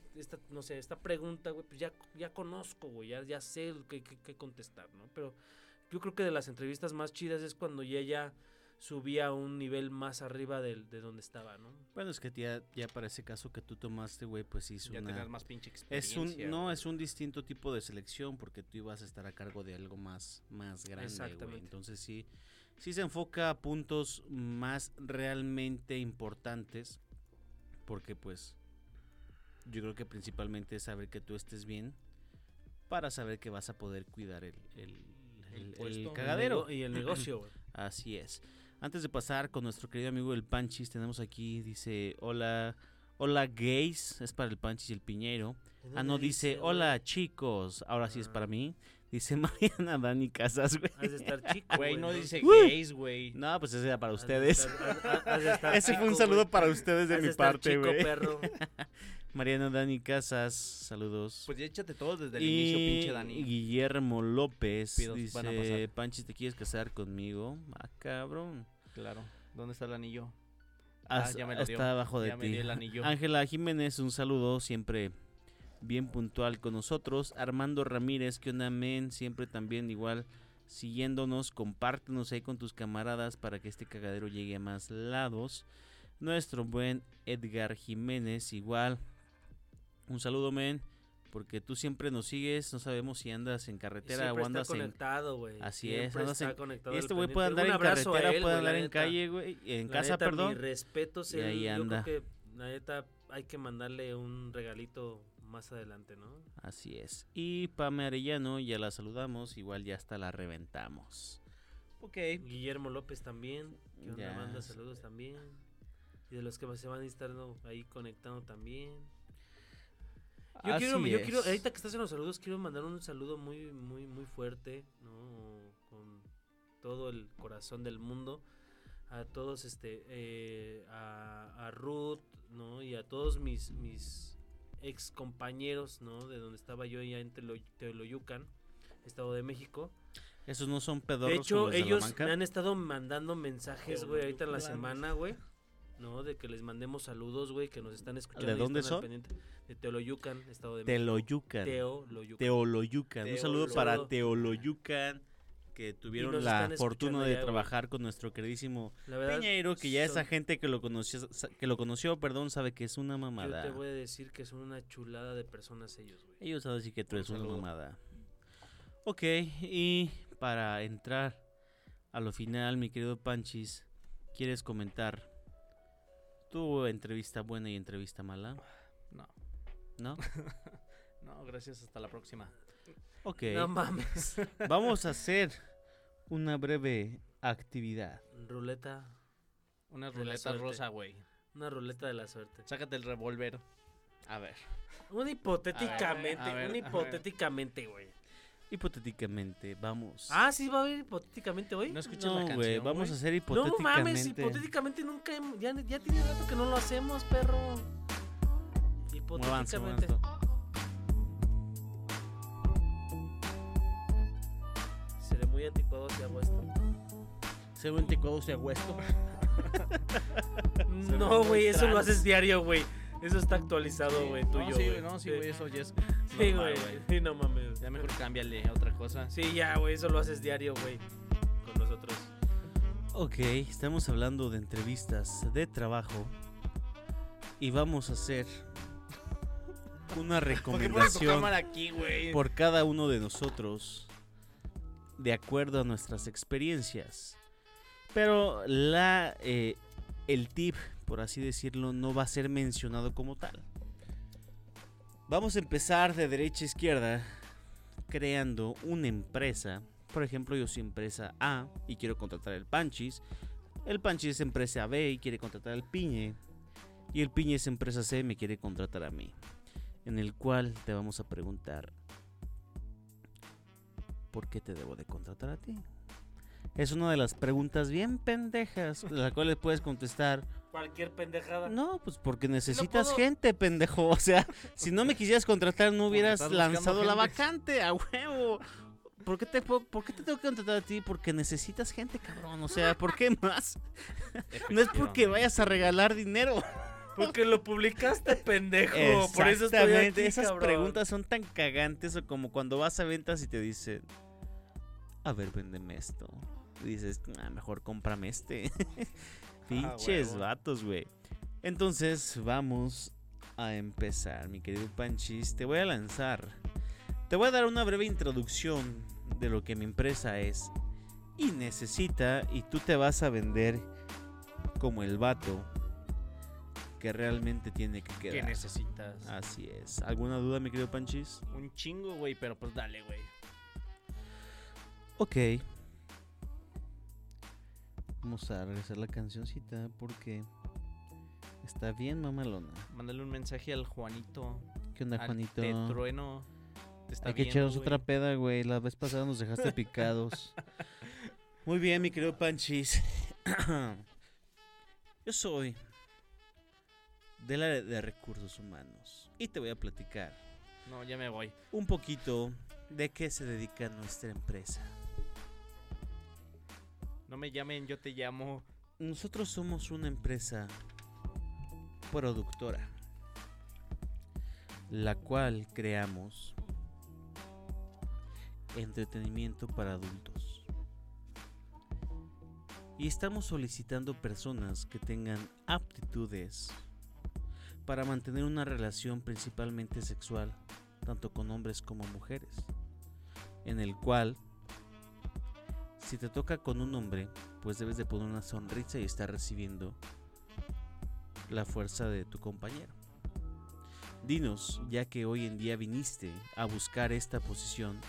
pregunta, güey, pues ya conozco, güey, ya sé qué contestar, ¿no? Pero yo creo que de las entrevistas más chidas es cuando ya subía a un nivel más arriba de donde estaba, ¿no? Bueno, es que ya para ese caso que tú tomaste, güey, pues sí es ya tener más pinche experiencia. Es un distinto tipo de selección porque tú ibas a estar a cargo de algo más grande, güey. Entonces sí se enfoca a puntos más realmente importantes porque, pues, yo creo que principalmente es saber que tú estés bien para saber que vas a poder cuidar el cagadero y el negocio, güey. Así es. Antes de pasar con nuestro querido amigo el Panchis, tenemos aquí, dice, hola gays, es para el Panchis y el Piñero. Ah, no, dice, hola chicos, ahora sí es para mí. Dice Mariana Dani Casas, güey. Has de estar chico, güey, no dice gays, güey. No, pues ese era para ustedes. Ese fue un saludo para ustedes de mi parte, güey. Mariana Dani Casas, saludos. Pues ya échate todo desde el inicio, pinche Dani. Guillermo López dice, Panchis, ¿te quieres casar conmigo? Ah, cabrón. Claro, ¿dónde está el anillo? Ya me lo dio. Está abajo de ti. Ángela Jiménez, un saludo, siempre bien puntual con nosotros. Armando Ramírez, ¿qué onda, men? Siempre también igual siguiéndonos, compártenos ahí con tus camaradas para que este cagadero llegue a más lados. Nuestro buen Edgar Jiménez, igual un saludo, men, porque tú siempre nos sigues, no sabemos si andas en carretera o andas conectado, güey. Así es, andas conectado. Este güey puede andar en carretera, puede andar en calle, güey, en casa, perdón. Mi respeto, y ahí anda. Yo creo que la neta hay que mandarle un regalito más adelante, ¿no? Así es. Y Pame Arellano, ya la saludamos, igual ya hasta la reventamos. Ok. Guillermo López también, que onda, manda saludos también. Y de los que se van a estar ahí conectando también. Yo quiero, ahorita que estás en los saludos, quiero mandar un saludo muy, muy, muy fuerte, ¿no? Con todo el corazón del mundo. A todos, a Ruth, ¿no? Y a todos mis ex compañeros, ¿no? De donde estaba yo ya en Teoloyucan, Estado de México. Esos no son pedorros. De hecho, ellos me han estado mandando mensajes, güey, ahorita en la semana, güey, ¿no? De que les mandemos saludos, güey, que nos están escuchando. ¿De dónde son? De Teoloyucan, Estado de México. Teoloyucan. Un saludo para Teoloyucan, que tuvieron la fortuna de trabajar con nuestro queridísimo Piñeiro, que ya esa gente que lo conoció, sabe que es una mamada. Yo te voy a decir que son una chulada de personas ellos, güey. Ellos saben sí que tú eres una mamada. Ok, y para entrar a lo final, mi querido Panchis, ¿quieres comentar tu entrevista buena y entrevista mala? No. ¿No? No, gracias, hasta la próxima. Ok. No mames. Vamos a hacer una breve actividad. Ruleta. Una ruleta rosa, güey. Una ruleta de la suerte. Sácate el revólver. A ver. Hipotéticamente, güey. Hipotéticamente, vamos. Ah, sí, va a haber hipotéticamente hoy. No escuchas la canción, güey. Vamos a hacer hipotéticamente. No mames, hipotéticamente nunca. Ya tiene rato que no lo hacemos, perro. Hipotéticamente. Seré muy anticuado si hago esto. No, güey, eso lo haces diario, güey. Eso está actualizado, güey, sí, tuyo, güey. No, sí, güey, eso ya es... Sí, güey, sí, no mames. Ya mejor cámbiale a otra cosa. Sí, ya, güey, eso lo haces diario, güey, con nosotros. Ok, estamos hablando de entrevistas de trabajo y vamos a hacer una recomendación por cada uno de nosotros de acuerdo a nuestras experiencias. Pero el tip, por así decirlo, no va a ser mencionado como tal. Vamos a empezar de derecha a izquierda creando una empresa. Por ejemplo, yo soy empresa A y quiero contratar al Panchis. El Panchis es empresa B y quiere contratar al Piñe. Y el Piñe es empresa C y me quiere contratar a mí. En el cual te vamos a preguntar, ¿por qué te debo de contratar a ti? Es una de las preguntas bien pendejas, la cual le puedes contestar cualquier pendejada. No, pues porque necesitas gente, pendejo. O sea, si no me quisieras contratar, no hubieras lanzado la vacante, a huevo. ¿Por qué te tengo que contratar a ti? Porque necesitas gente, cabrón. O sea, ¿por qué más? No es porque vayas a regalar dinero. Porque lo publicaste, pendejo. Por eso estoy aquí, esas cabrón. Preguntas son tan cagantes, o como cuando vas a ventas y te dicen, a ver, véndeme esto. Y dices, mejor cómprame este. Pinches vatos, güey. Entonces, vamos a empezar, mi querido Panchis. Te voy a lanzar. Te voy a dar una breve introducción de lo que mi empresa es y necesita, y tú te vas a vender como el vato que realmente tiene que quedar. ¿Qué necesitas? Así es. ¿Alguna duda, mi querido Panchis? Un chingo, güey, pero pues dale, güey. Ok. Vamos a regresar la cancioncita porque está bien mamalona. Mándale un mensaje al Juanito. ¿Qué onda, Juanito? Te trueno. Hay que echarnos otra peda, güey. La vez pasada nos dejaste picados. Muy bien, mi querido Panchis. Yo soy del área de recursos humanos y te voy a platicar. No, ya me voy. Un poquito de qué se dedica nuestra empresa. No me llamen, yo te llamo. Nosotros somos una empresa productora, la cual creamos entretenimiento para adultos. Y estamos solicitando personas que tengan aptitudes para mantener una relación principalmente sexual, tanto con hombres como mujeres, en el cual, si te toca con un hombre, pues debes de poner una sonrisa y estar recibiendo la fuerza de tu compañero. Dinos, ya que hoy en día viniste a buscar esta posición,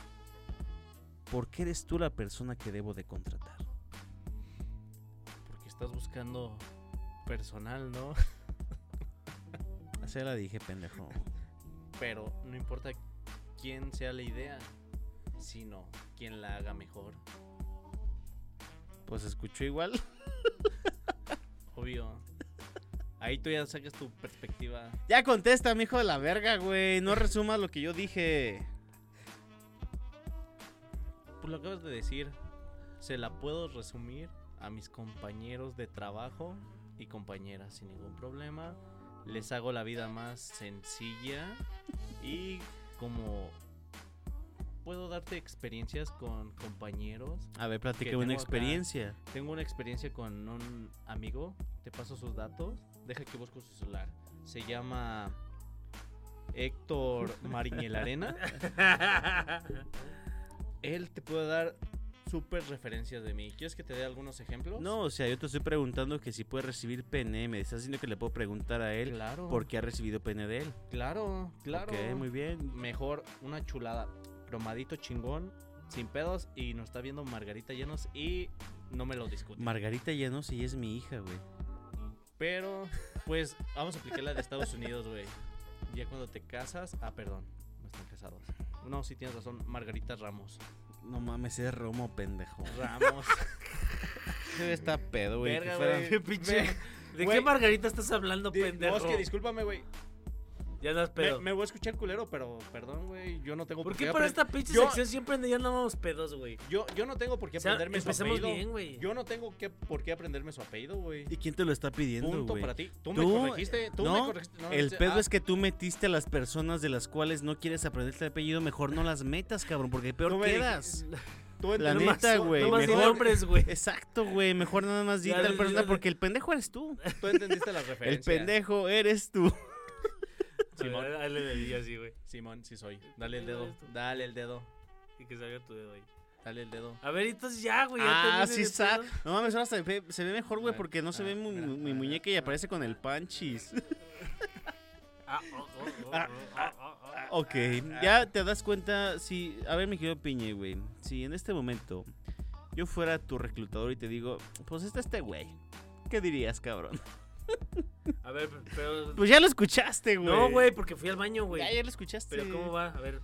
¿por qué eres tú la persona que debo de contratar? Porque estás buscando personal, ¿no? Se la dije, pendejo. Pero no importa quién sea la idea, sino quién la haga mejor. Pues escuchó igual. Obvio. Ahí tú ya sacas tu perspectiva. Ya contesta, mijo de la verga, güey. No resumas lo que yo dije. Pues lo acabas de decir. Se la puedo resumir a mis compañeros de trabajo y compañeras sin ningún problema. Les hago la vida más sencilla y como... puedo darte experiencias con compañeros. A ver, platique una experiencia. Tengo una experiencia con un amigo. Te paso sus datos. Deja que busco su celular. Se llama Héctor Mariñel Arena. Él te puede dar súper referencias de mí. ¿Quieres que te dé algunos ejemplos? No, o sea, yo te estoy preguntando que si puede recibir pene. Me estás diciendo que le puedo preguntar a él, claro, porque ha recibido pene de él. Claro, claro. Ok, muy bien. Mejor una chulada. Cromadito chingón, sin pedos, y nos está viendo Margarita Llanos y no me lo discute. Margarita Llanos y es mi hija, güey. Pero, pues, vamos a aplicar la de Estados Unidos, güey. Ya cuando te casas... Ah, perdón, no están casados. No, sí tienes razón, Margarita Ramos. No mames, es Romo, pendejo. Ramos. Debe estar pedo, güey. Verga, güey. ¿De qué Margarita estás hablando, pendejo? No, es que discúlpame, güey. Ya no es pedo. Me voy a escuchar culero, pero perdón, güey, yo no tengo por qué aprender. ¿Por qué para esta pinche sección siempre ya andábamos pedos, güey? Yo no tengo por qué aprenderme, o sea, su apellido. Bien, güey. Yo no tengo por qué aprenderme su apellido, güey. ¿Y quién te lo está pidiendo, güey? Punto para ti. ¿Tú me corregiste? ¿Tú no, me corregiste? No, el pedo es que tú metiste a las personas de las cuales no quieres aprenderte el apellido. Mejor no las metas, cabrón, porque peor quedas. La neta, güey. No más nombres, güey. Exacto, güey. Mejor nada más di tal persona, porque el pendejo eres tú. Tú entendiste la referencia. El pendejo eres tú. Simón, dale el dedo así, güey. Simón, sí soy. Dale el dedo. Dale el dedo. Y que salga tu dedo ahí. Dale el dedo. A ver, entonces ya, güey. Ah, sí, sac. No mames, ahora se ve mejor, güey, porque no se ve mi muñeca y aparece con el Panchis. Ok, ya te das cuenta. Si, a ver, mi querido Piñe, güey. Si en este momento yo fuera tu reclutador y te digo, pues este güey, ¿qué dirías, cabrón? A ver, pero... Pues ya lo escuchaste, güey. No, güey, porque fui al baño, güey. Ya lo escuchaste. Pero ¿cómo va? A ver.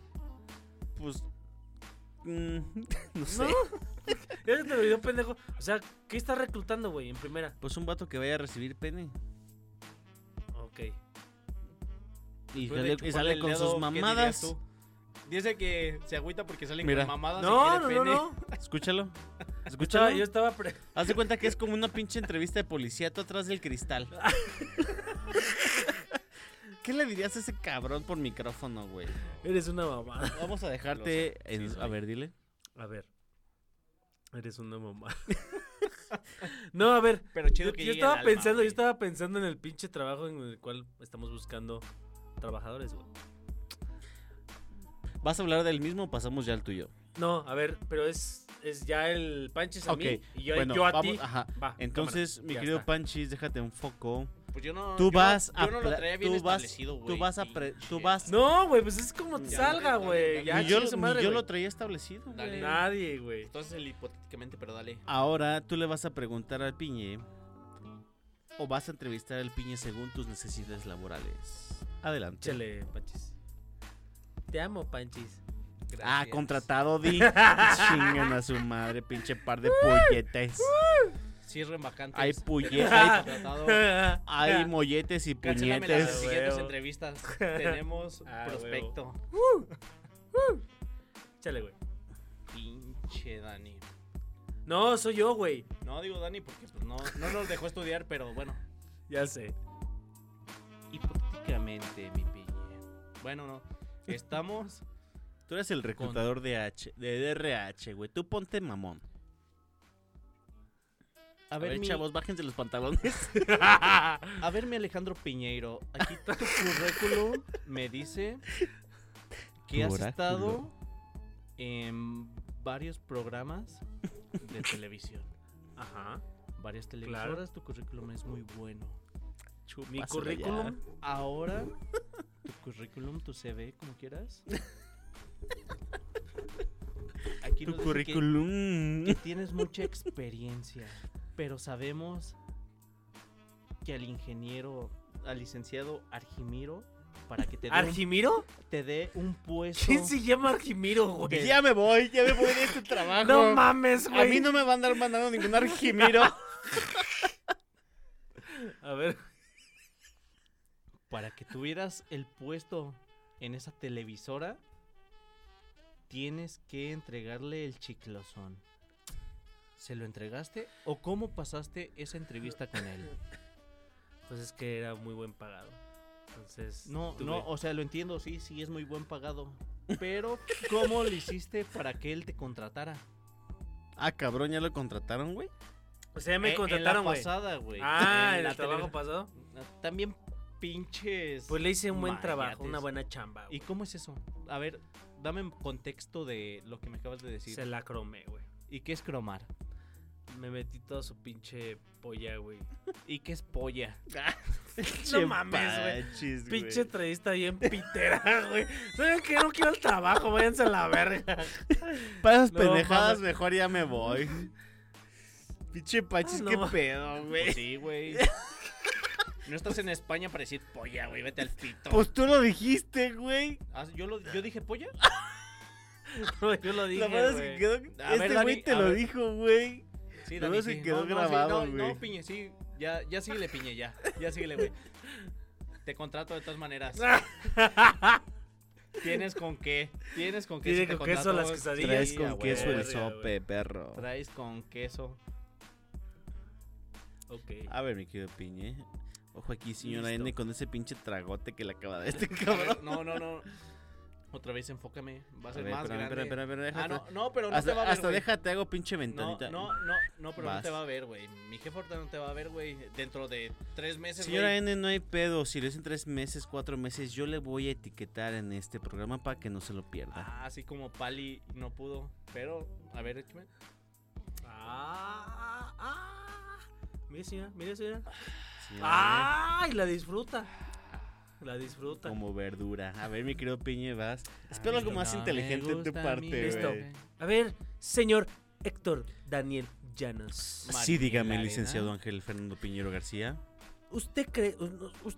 Pues... no sé. Eso te lo dio, pendejo. O sea, ¿qué estás reclutando, güey, en primera? Pues un vato que vaya a recibir pene. Ok. Y sale con sus mamadas. Dice que se agüita porque salen con mamadas. No. Escúchalo. Yo estaba... Haz de cuenta que es como una pinche entrevista de policía tú atrás del cristal. ¿Qué le dirías a ese cabrón por micrófono, güey? Eres una mamada. Vamos a dejarte... a ver, dile. A ver. Eres una mamada. No, a ver. Pero chido que yo estaba pensando en el pinche trabajo en el cual estamos buscando trabajadores, güey. ¿Vas a hablar del mismo o pasamos ya al tuyo? No, a ver, pero es ya el Panchis a okay, mí y yo, bueno, yo a ti. Ajá. Va, entonces, cámara, mi querido está. Panchis, déjate un foco. Pues yo no. Tú vas. No, güey, pues es como te salga, güey. Yo lo traía establecido. Dale, nadie, güey. Entonces el hipotéticamente, pero dale. Ahora tú le vas a preguntar al piñe o vas a entrevistar al piñe según tus necesidades laborales. Adelante. Chale, Panchis. Te amo, Panchis. Gracias. Ah, contratado, di. Chingan a su madre, pinche par de polletes. Sí, rembacantes. Hay polletes. Hay molletes y puñetes. Las siguientes entrevistas. Tenemos prospecto. Chale, güey. Pinche Dani. No, soy yo, güey. No, digo Dani porque pues, no nos dejó estudiar, pero bueno. Ya sé. Hipotéticamente, mi piñe. Bueno, no. Estamos... Tú eres el reclutador de DRH, güey. Tú ponte mamón. A ver chavos, bájense los pantalones. A ver, mi Alejandro Piñeiro, aquí tu currículum me dice que has estado en varios programas de televisión. Ajá. Varias televisoras, claro. Tu currículum es muy bueno. Chupas. Mi currículum ahora... Tu currículum, tu CV, como quieras. Aquí tu currículum. Que tienes mucha experiencia, pero sabemos que al ingeniero, al licenciado Argimiro, para que te dé ¿Argimiro? Te dé un puesto. ¿Quién se llama Argimiro, güey? Ya me voy de este trabajo. No mames, güey. A mí no me van a andar mandando ningún Argimiro. A ver. Para que tuvieras el puesto en esa televisora, tienes que entregarle el chiclosón. ¿Se lo entregaste o cómo pasaste esa entrevista con él? Pues es que era muy buen pagado. Entonces, o sea, lo entiendo, sí, es muy buen pagado. Pero, ¿cómo lo hiciste para que él te contratara? Ah, cabrón, ¿ya lo contrataron, güey? O sea, ya me contrataron, güey. En la pasada, güey. Ah, en el trabajo pasado. También... Pinches. Pues le hice un buen trabajo, una buena chamba, güey. ¿Y cómo es eso? A ver, dame contexto de lo que me acabas de decir. Se la cromé, güey. ¿Y qué es cromar? Me metí toda su pinche polla, güey. ¿Y qué es polla? No mames, güey. Pinche entrevista bien pitera, güey. ¿Saben qué? No quiero el trabajo, váyanse a la verga. Para esas pendejadas mejor ya me voy. Pinche Pachis, qué pedo, güey. Pues sí, güey. No estás en España para decir polla, güey, vete al pito. Pues tú lo dijiste, güey. ¿Ah, yo dije polla? No, yo lo dije, güey. La verdad es que quedó... A este güey te lo dijo, güey. Sí, Dani, sí. Quedó grabado, güey. Sí, no, piñe, sí. Ya síguele, piñe, ya. Ya síguele, güey. Te contrato de todas maneras. ¿Tienes con qué? ¿Tienes con queso las quesadillas? Traes con queso el sope, perro. Traes con queso. Ok. A ver, mi querido piñe. Ojo aquí, señora N, con ese pinche tragote que le acaba de este cabrón. No. Otra vez enfócame. Va a ser más grande. Espera, pero no te va a ver, hasta wey. Déjate, hago pinche ventanita. No, pero no te va a ver, güey. Mi jefe no te va a ver, güey. Dentro de 3 meses, güey. Señora N, no hay pedo. Si lo es en 3 meses, 4 meses, yo le voy a etiquetar en este programa para que no se lo pierda. Ah, así como Pali no pudo. Pero, a ver, échame. Mire, señora. ¡Ay! La disfruta. Como verdura. A ver, mi querido Piñe, vas. Espero algo más inteligente de tu parte. Listo. A ver, señor Héctor Daniel Llanos. Sí, dígame, licenciado Ángel Fernando Piñero García. ¿Usted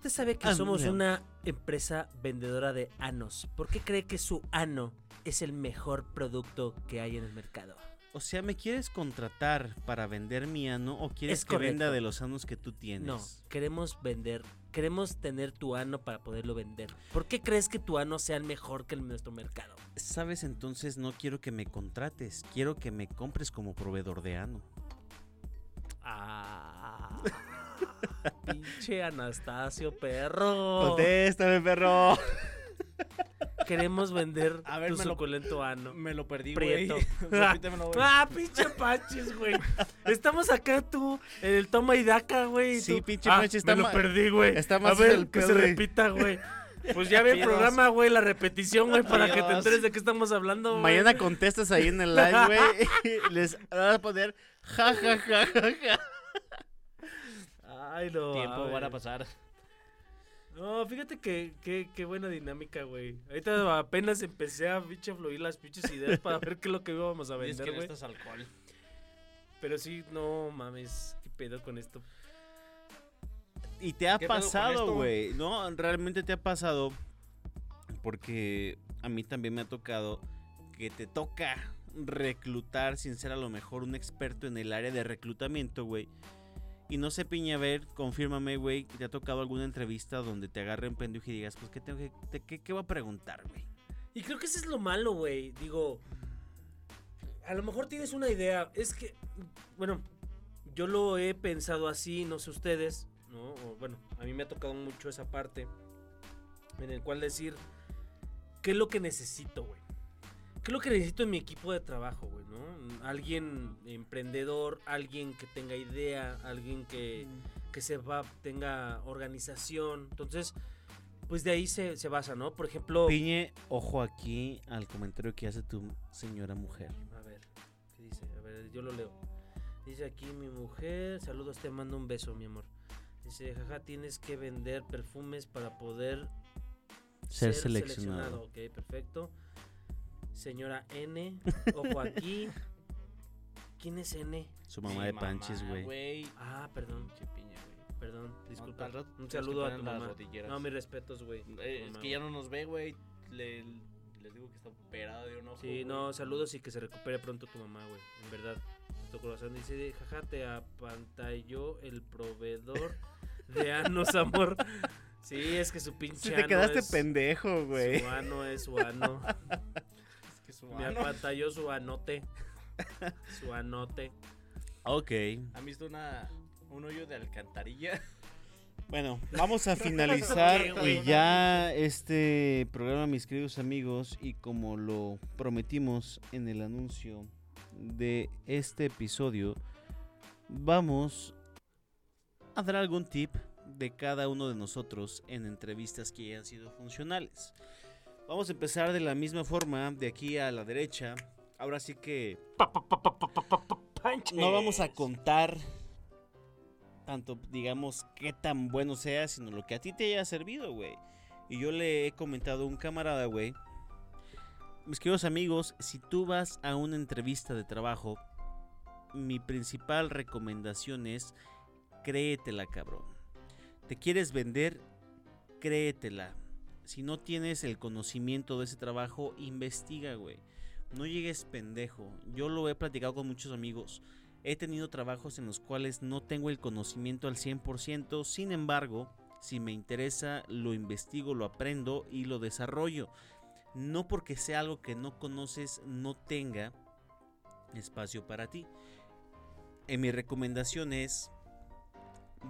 sabe que somos una empresa vendedora de anos? ¿Por qué cree que su ano es el mejor producto que hay en el mercado? O sea, ¿me quieres contratar para vender mi ano o quieres que venda de los anos que tú tienes? No, queremos vender, queremos tener tu ano para poderlo vender. ¿Por qué crees que tu ano sea mejor que el nuestro mercado? Sabes, entonces no quiero que me contrates, quiero que me compres como proveedor de ano. Ah, pinche Anastasio, perro. Contéstame, perro. Queremos vender tu suculento ano. Me lo perdí, güey. Repítemelo, güey. Ah, pinche Panchis, güey. Estamos acá tú, en el toma y daca, güey. Sí, pinche Panchis. Me lo perdí, güey. A ver, que se repita, güey. Pues ya ve el programa, güey, la repetición, güey, para que te enteres de qué estamos hablando, güey. Mañana contestas ahí en el live, güey. Les vas a poner ja, ja, ja, ja, ja. Ay, no. Tiempo van a pasar. No, fíjate que buena dinámica, güey. Ahorita apenas empecé a fluir las pinches ideas para ver qué es lo que íbamos a vender, güey. Es que no estás alcohol. Pero sí, no mames, qué pedo con esto. Y te ha pasado, güey. No, realmente te ha pasado. Porque a mí también me ha tocado que te toca reclutar sin ser a lo mejor un experto en el área de reclutamiento, güey. Y no sé, Piña, a ver, confírmame, güey, ¿te ha tocado alguna entrevista donde te agarren pendejo y digas, pues, ¿qué va a preguntar, güey? Y creo que eso es lo malo, güey. Digo, a lo mejor tienes una idea. Es que, bueno, yo lo he pensado así, no sé ustedes, ¿no? O, bueno, a mí me ha tocado mucho esa parte en el cual decir, ¿qué es lo que necesito, güey? ¿Qué es lo que necesito en mi equipo de trabajo, güey, no? Alguien emprendedor, alguien que tenga idea, alguien que sepa, tenga organización. Entonces, pues de ahí se basa, ¿no? Por ejemplo... Piñe, ojo aquí al comentario que hace tu señora mujer. A ver, ¿qué dice? A ver, yo lo leo. Dice aquí mi mujer, saludos, te mando un beso, mi amor. Dice, jaja, tienes que vender perfumes para poder ser seleccionado. Ok, perfecto. Señora N, ojo aquí. ¿Quién es N? Su mamá de Panches, güey. Ah, perdón. Qué piña, güey. Perdón, disculpa. Un saludo a tu mamá. No, mis respetos, güey. Es que ya no nos ve, güey. Les digo que está operada de un ojo. Sí, no, saludos y que se recupere pronto tu mamá, güey. En verdad. Tu corazón dice, jaja, te apantalló el proveedor de anos, amor. Sí, es que su pinche ano es... Te quedaste pendejo, güey. Su ano es su ano. Me apantalló su anote. Su anote. Ok. ¿Han visto un hoyo de alcantarilla? Bueno, vamos a finalizar ya este programa, mis queridos amigos. Y como lo prometimos en el anuncio de este episodio, vamos a dar algún tip de cada uno de nosotros en entrevistas que hayan sido funcionales. Vamos a empezar de la misma forma, de aquí a la derecha. Ahora sí que no vamos a contar tanto, digamos, qué tan bueno sea, sino lo que a ti te haya servido, güey. Y yo le he comentado a un camarada, güey. Mis queridos amigos, si tú vas a una entrevista de trabajo, mi principal recomendación es créetela, cabrón. ¿Te quieres vender? Créetela. Si no tienes el conocimiento de ese trabajo, investiga, güey. No llegues pendejo. Yo lo he platicado con muchos amigos. He tenido trabajos en los cuales no tengo el conocimiento al 100%. Sin embargo, si me interesa, lo investigo, lo aprendo y lo desarrollo. No porque sea algo que no conoces, no tenga espacio para ti. Mi recomendación es,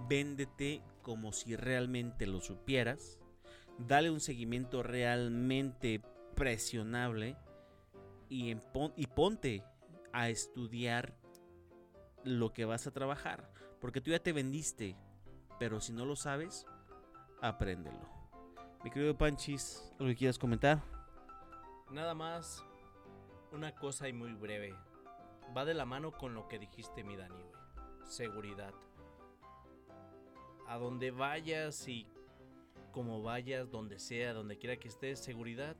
véndete como si realmente lo supieras. Dale un seguimiento realmente presionable y ponte a estudiar lo que vas a trabajar. Porque tú ya te vendiste, pero si no lo sabes, apréndelo. Mi querido Panchis, ¿algo que quieras comentar? Nada más, una cosa y muy breve. Va de la mano con lo que dijiste, mi Dani, güey. Seguridad. A donde vayas y... como vayas, donde sea, donde quiera que estés, seguridad.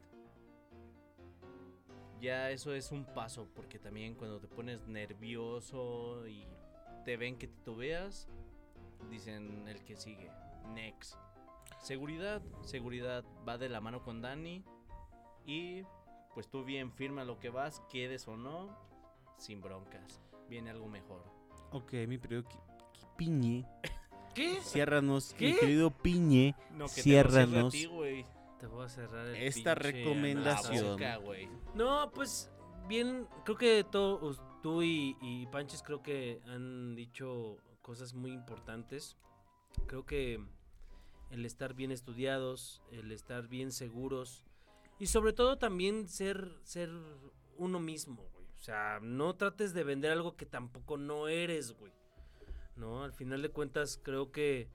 Ya eso es un paso, porque también cuando te pones nervioso y te ven que titubeas, dicen el que sigue, next. Seguridad va de la mano con Dani y pues tú bien firma lo que vas, quedes o no, sin broncas. Viene algo mejor. Ok, mi periodo Piñe. ¿Qué? Ciérranos, ¿qué? Mi querido Piñe. No, que ciérranos. Te voy a cerrar el esta recomendación. Boca, no, pues bien, creo que todos, tú y Panches, creo que han dicho cosas muy importantes. Creo que el estar bien estudiados, el estar bien seguros y sobre todo también ser uno mismo, güey. O sea, no trates de vender algo que tampoco no eres, güey. No, al final de cuentas creo que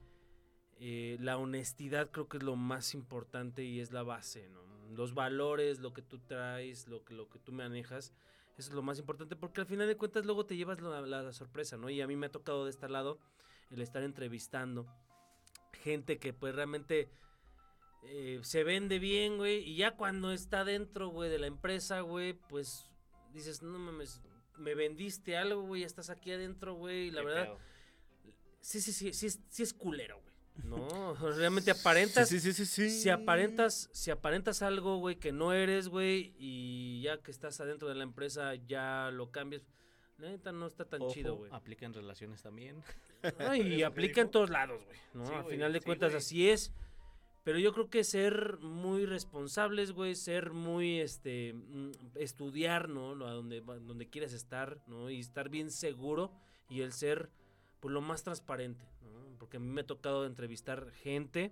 la honestidad creo que es lo más importante y es la base, ¿no? Los valores, lo que tú traes, lo que tú manejas, eso es lo más importante, porque al final de cuentas luego te llevas la sorpresa, ¿no? Y a mí me ha tocado de este lado el estar entrevistando gente que pues realmente se vende bien, güey, y ya cuando está dentro, güey, de la empresa, güey, pues dices, no mames, me vendiste algo, güey, ya estás aquí adentro, güey, y la verdad, sí es culero, güey. No, realmente aparentas. Sí. Si aparentas algo, güey, que no eres, güey, y ya que estás adentro de la empresa, ya lo cambias. Neta, no está tan chido, güey. Aplica en relaciones también. No, y aplica en todos lados, güey. ¿No? Sí, al final de cuentas, güey. Así es. Pero yo creo que ser muy responsables, güey, ser muy, estudiar, ¿no? A donde quieras estar, ¿no? Y estar bien seguro y el ser, pues, lo más transparente, ¿no? Porque a mí me ha tocado entrevistar gente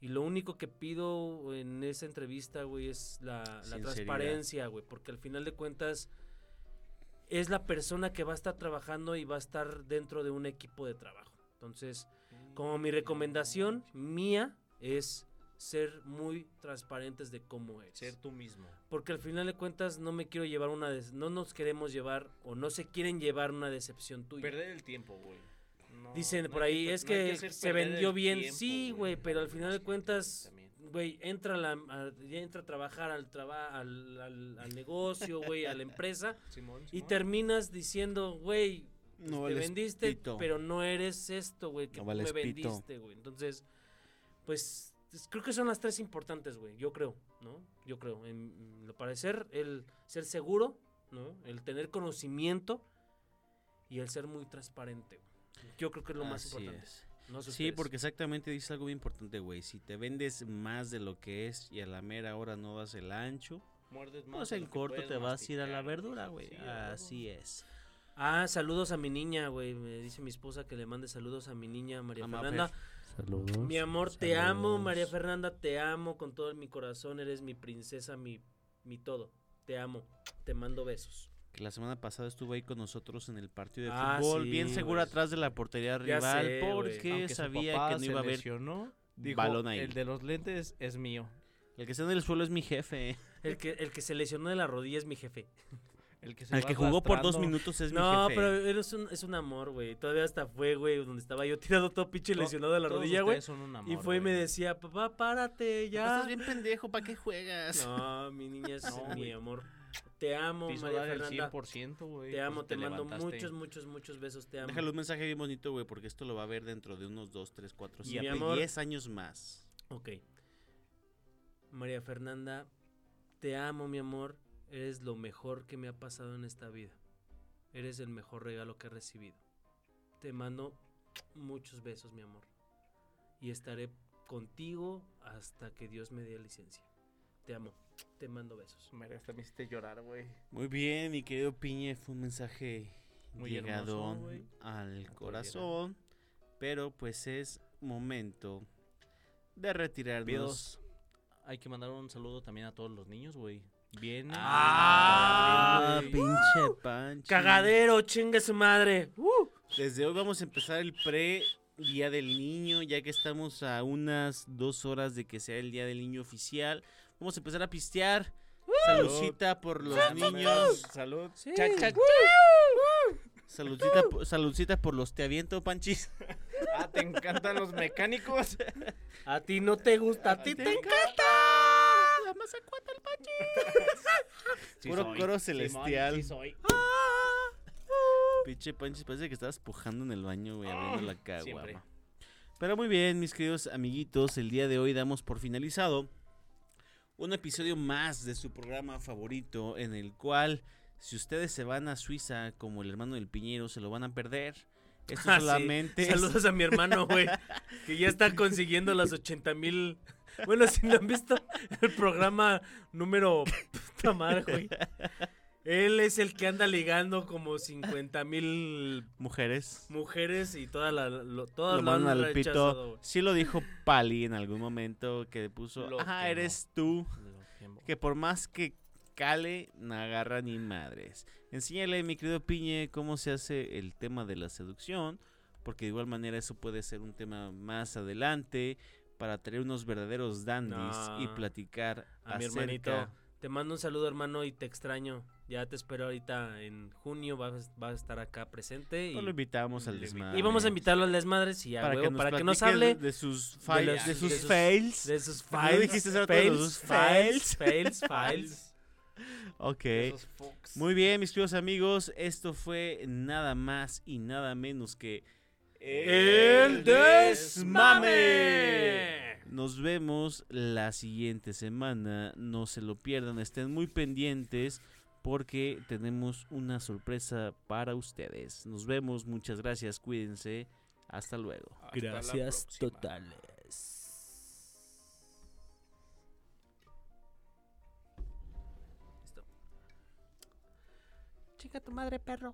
y lo único que pido en esa entrevista, güey, es la transparencia, güey, porque al final de cuentas es la persona que va a estar trabajando y va a estar dentro de un equipo de trabajo. Entonces, como mi recomendación mía es ser muy transparentes de cómo eres. Ser tú mismo. Porque al final de cuentas no nos queremos llevar o no se quieren llevar una decepción tuya. Perder el tiempo, güey. No, dicen por ahí, es que se vendió bien, tiempo, sí, güey, pero al final de cuentas, güey, entra a trabajar al negocio, güey, a la empresa, Simón. Y terminas diciendo, güey, no vales, te vendiste, pito. Pero no eres esto, güey, que no vales, me vendiste, güey. Entonces, pues, creo que son las tres importantes, güey, yo creo, ¿no? Yo creo, en lo parecer, el ser seguro, ¿no? El tener conocimiento y el ser muy transparente, güey. Yo creo que es lo más importante. No sé, sí, porque exactamente dices algo bien importante, güey. Si te vendes más de lo que es y a la mera hora no das el ancho, muerdes más, pues en corto te vas a ir a la verdura, güey. Sí, así es. Ah, saludos a mi niña, güey. Me dice mi esposa que le mande saludos a mi niña María Fernanda. Saludos. Mi amor, te amo, María Fernanda, te amo con todo mi corazón. Eres mi princesa, mi todo. Te amo. Te mando besos. La semana pasada estuvo ahí con nosotros en el partido de fútbol, sí, bien segura, pues, atrás de la portería rival, sé, porque sabía que no iba a haber balón ahí. El de los lentes es mío. El que está en el suelo es mi jefe. El que se lesionó de la rodilla es mi jefe. El que jugó por 2 minutos es mi jefe. No, pero es un amor, güey. Todavía hasta fue, güey, donde estaba yo tirado todo pinche lesionado de la rodilla, güey. Y fue y me decía, papá, párate ya. Estás bien pendejo, ¿para qué juegas? No, mi niña es mi amor. Te amo, María Fernanda. 100%, güey. Te amo, pues te mando muchos besos, te amo. Déjale un mensaje bien bonito, güey, porque esto lo va a ver dentro de unos 2, 3, 4, 5, 10 años más. Ok. María Fernanda, te amo, mi amor. Eres lo mejor que me ha pasado en esta vida. Eres el mejor regalo que he recibido. Te mando muchos besos, mi amor. Y estaré contigo hasta que Dios me dé licencia. Te amo. Te mando besos. María, hasta me hiciste llorar, güey. Muy bien, mi querido Piñe, fue un mensaje muy llegado hermoso, al corazón, pero pues es momento de retirarnos. Dios, hay que mandar un saludo también a todos los niños, güey. Bien. Pinche Panche. Cagadero, chingue su madre. Desde hoy vamos a empezar el Día del Niño, ya que estamos a unas 2 horas de que sea el Día del Niño oficial. Vamos a empezar a pistear. Saludcita por los niños. Salud. Sí. Saludcita por los te aviento, Panchis. Ah, te encantan los mecánicos. A ti no te gusta, a ti te encanta. La más acuata el Panchis. Sí, puro coro celestial. Sí, soy. Pinche Panchis, parece que estabas pujando en el baño, güey, abriendo la caguama. Pero muy bien, mis queridos amiguitos, el día de hoy damos por finalizado un episodio más de su programa favorito, en el cual si ustedes se van a Suiza como el hermano del Piñero, se lo van a perder. Esto solamente sí. Saludos a mi hermano, güey, que ya está consiguiendo las 80,000. Bueno, si no han visto el programa número puta madre, güey. Él es el que anda ligando como 50,000 mujeres y todas lo mandan al pito. Wey. Sí lo dijo Pali en algún momento, que puso, eres tú, que por más que cale, no agarra ni madres. Enséñale, mi querido Piñe, cómo se hace el tema de la seducción, porque de igual manera eso puede ser un tema más adelante para traer unos verdaderos dandis y platicar a mi hermanito. Te mando un saludo, hermano, y te extraño. Ya te espero ahorita en junio, vas a estar acá presente. Y lo invitamos al desmadre. Y vamos a invitarlo al desmadre, sí, para que nos hable de sus fails. De sus fails. ¿No dijiste hacer fails? Ok. Muy bien, mis queridos amigos. Esto fue nada más y nada menos que ¡El Desmame! Nos vemos la siguiente semana. No se lo pierdan. Estén muy pendientes porque tenemos una sorpresa para ustedes. Nos vemos. Muchas gracias. Cuídense. Hasta luego. Gracias totales. Chica tu madre, perro.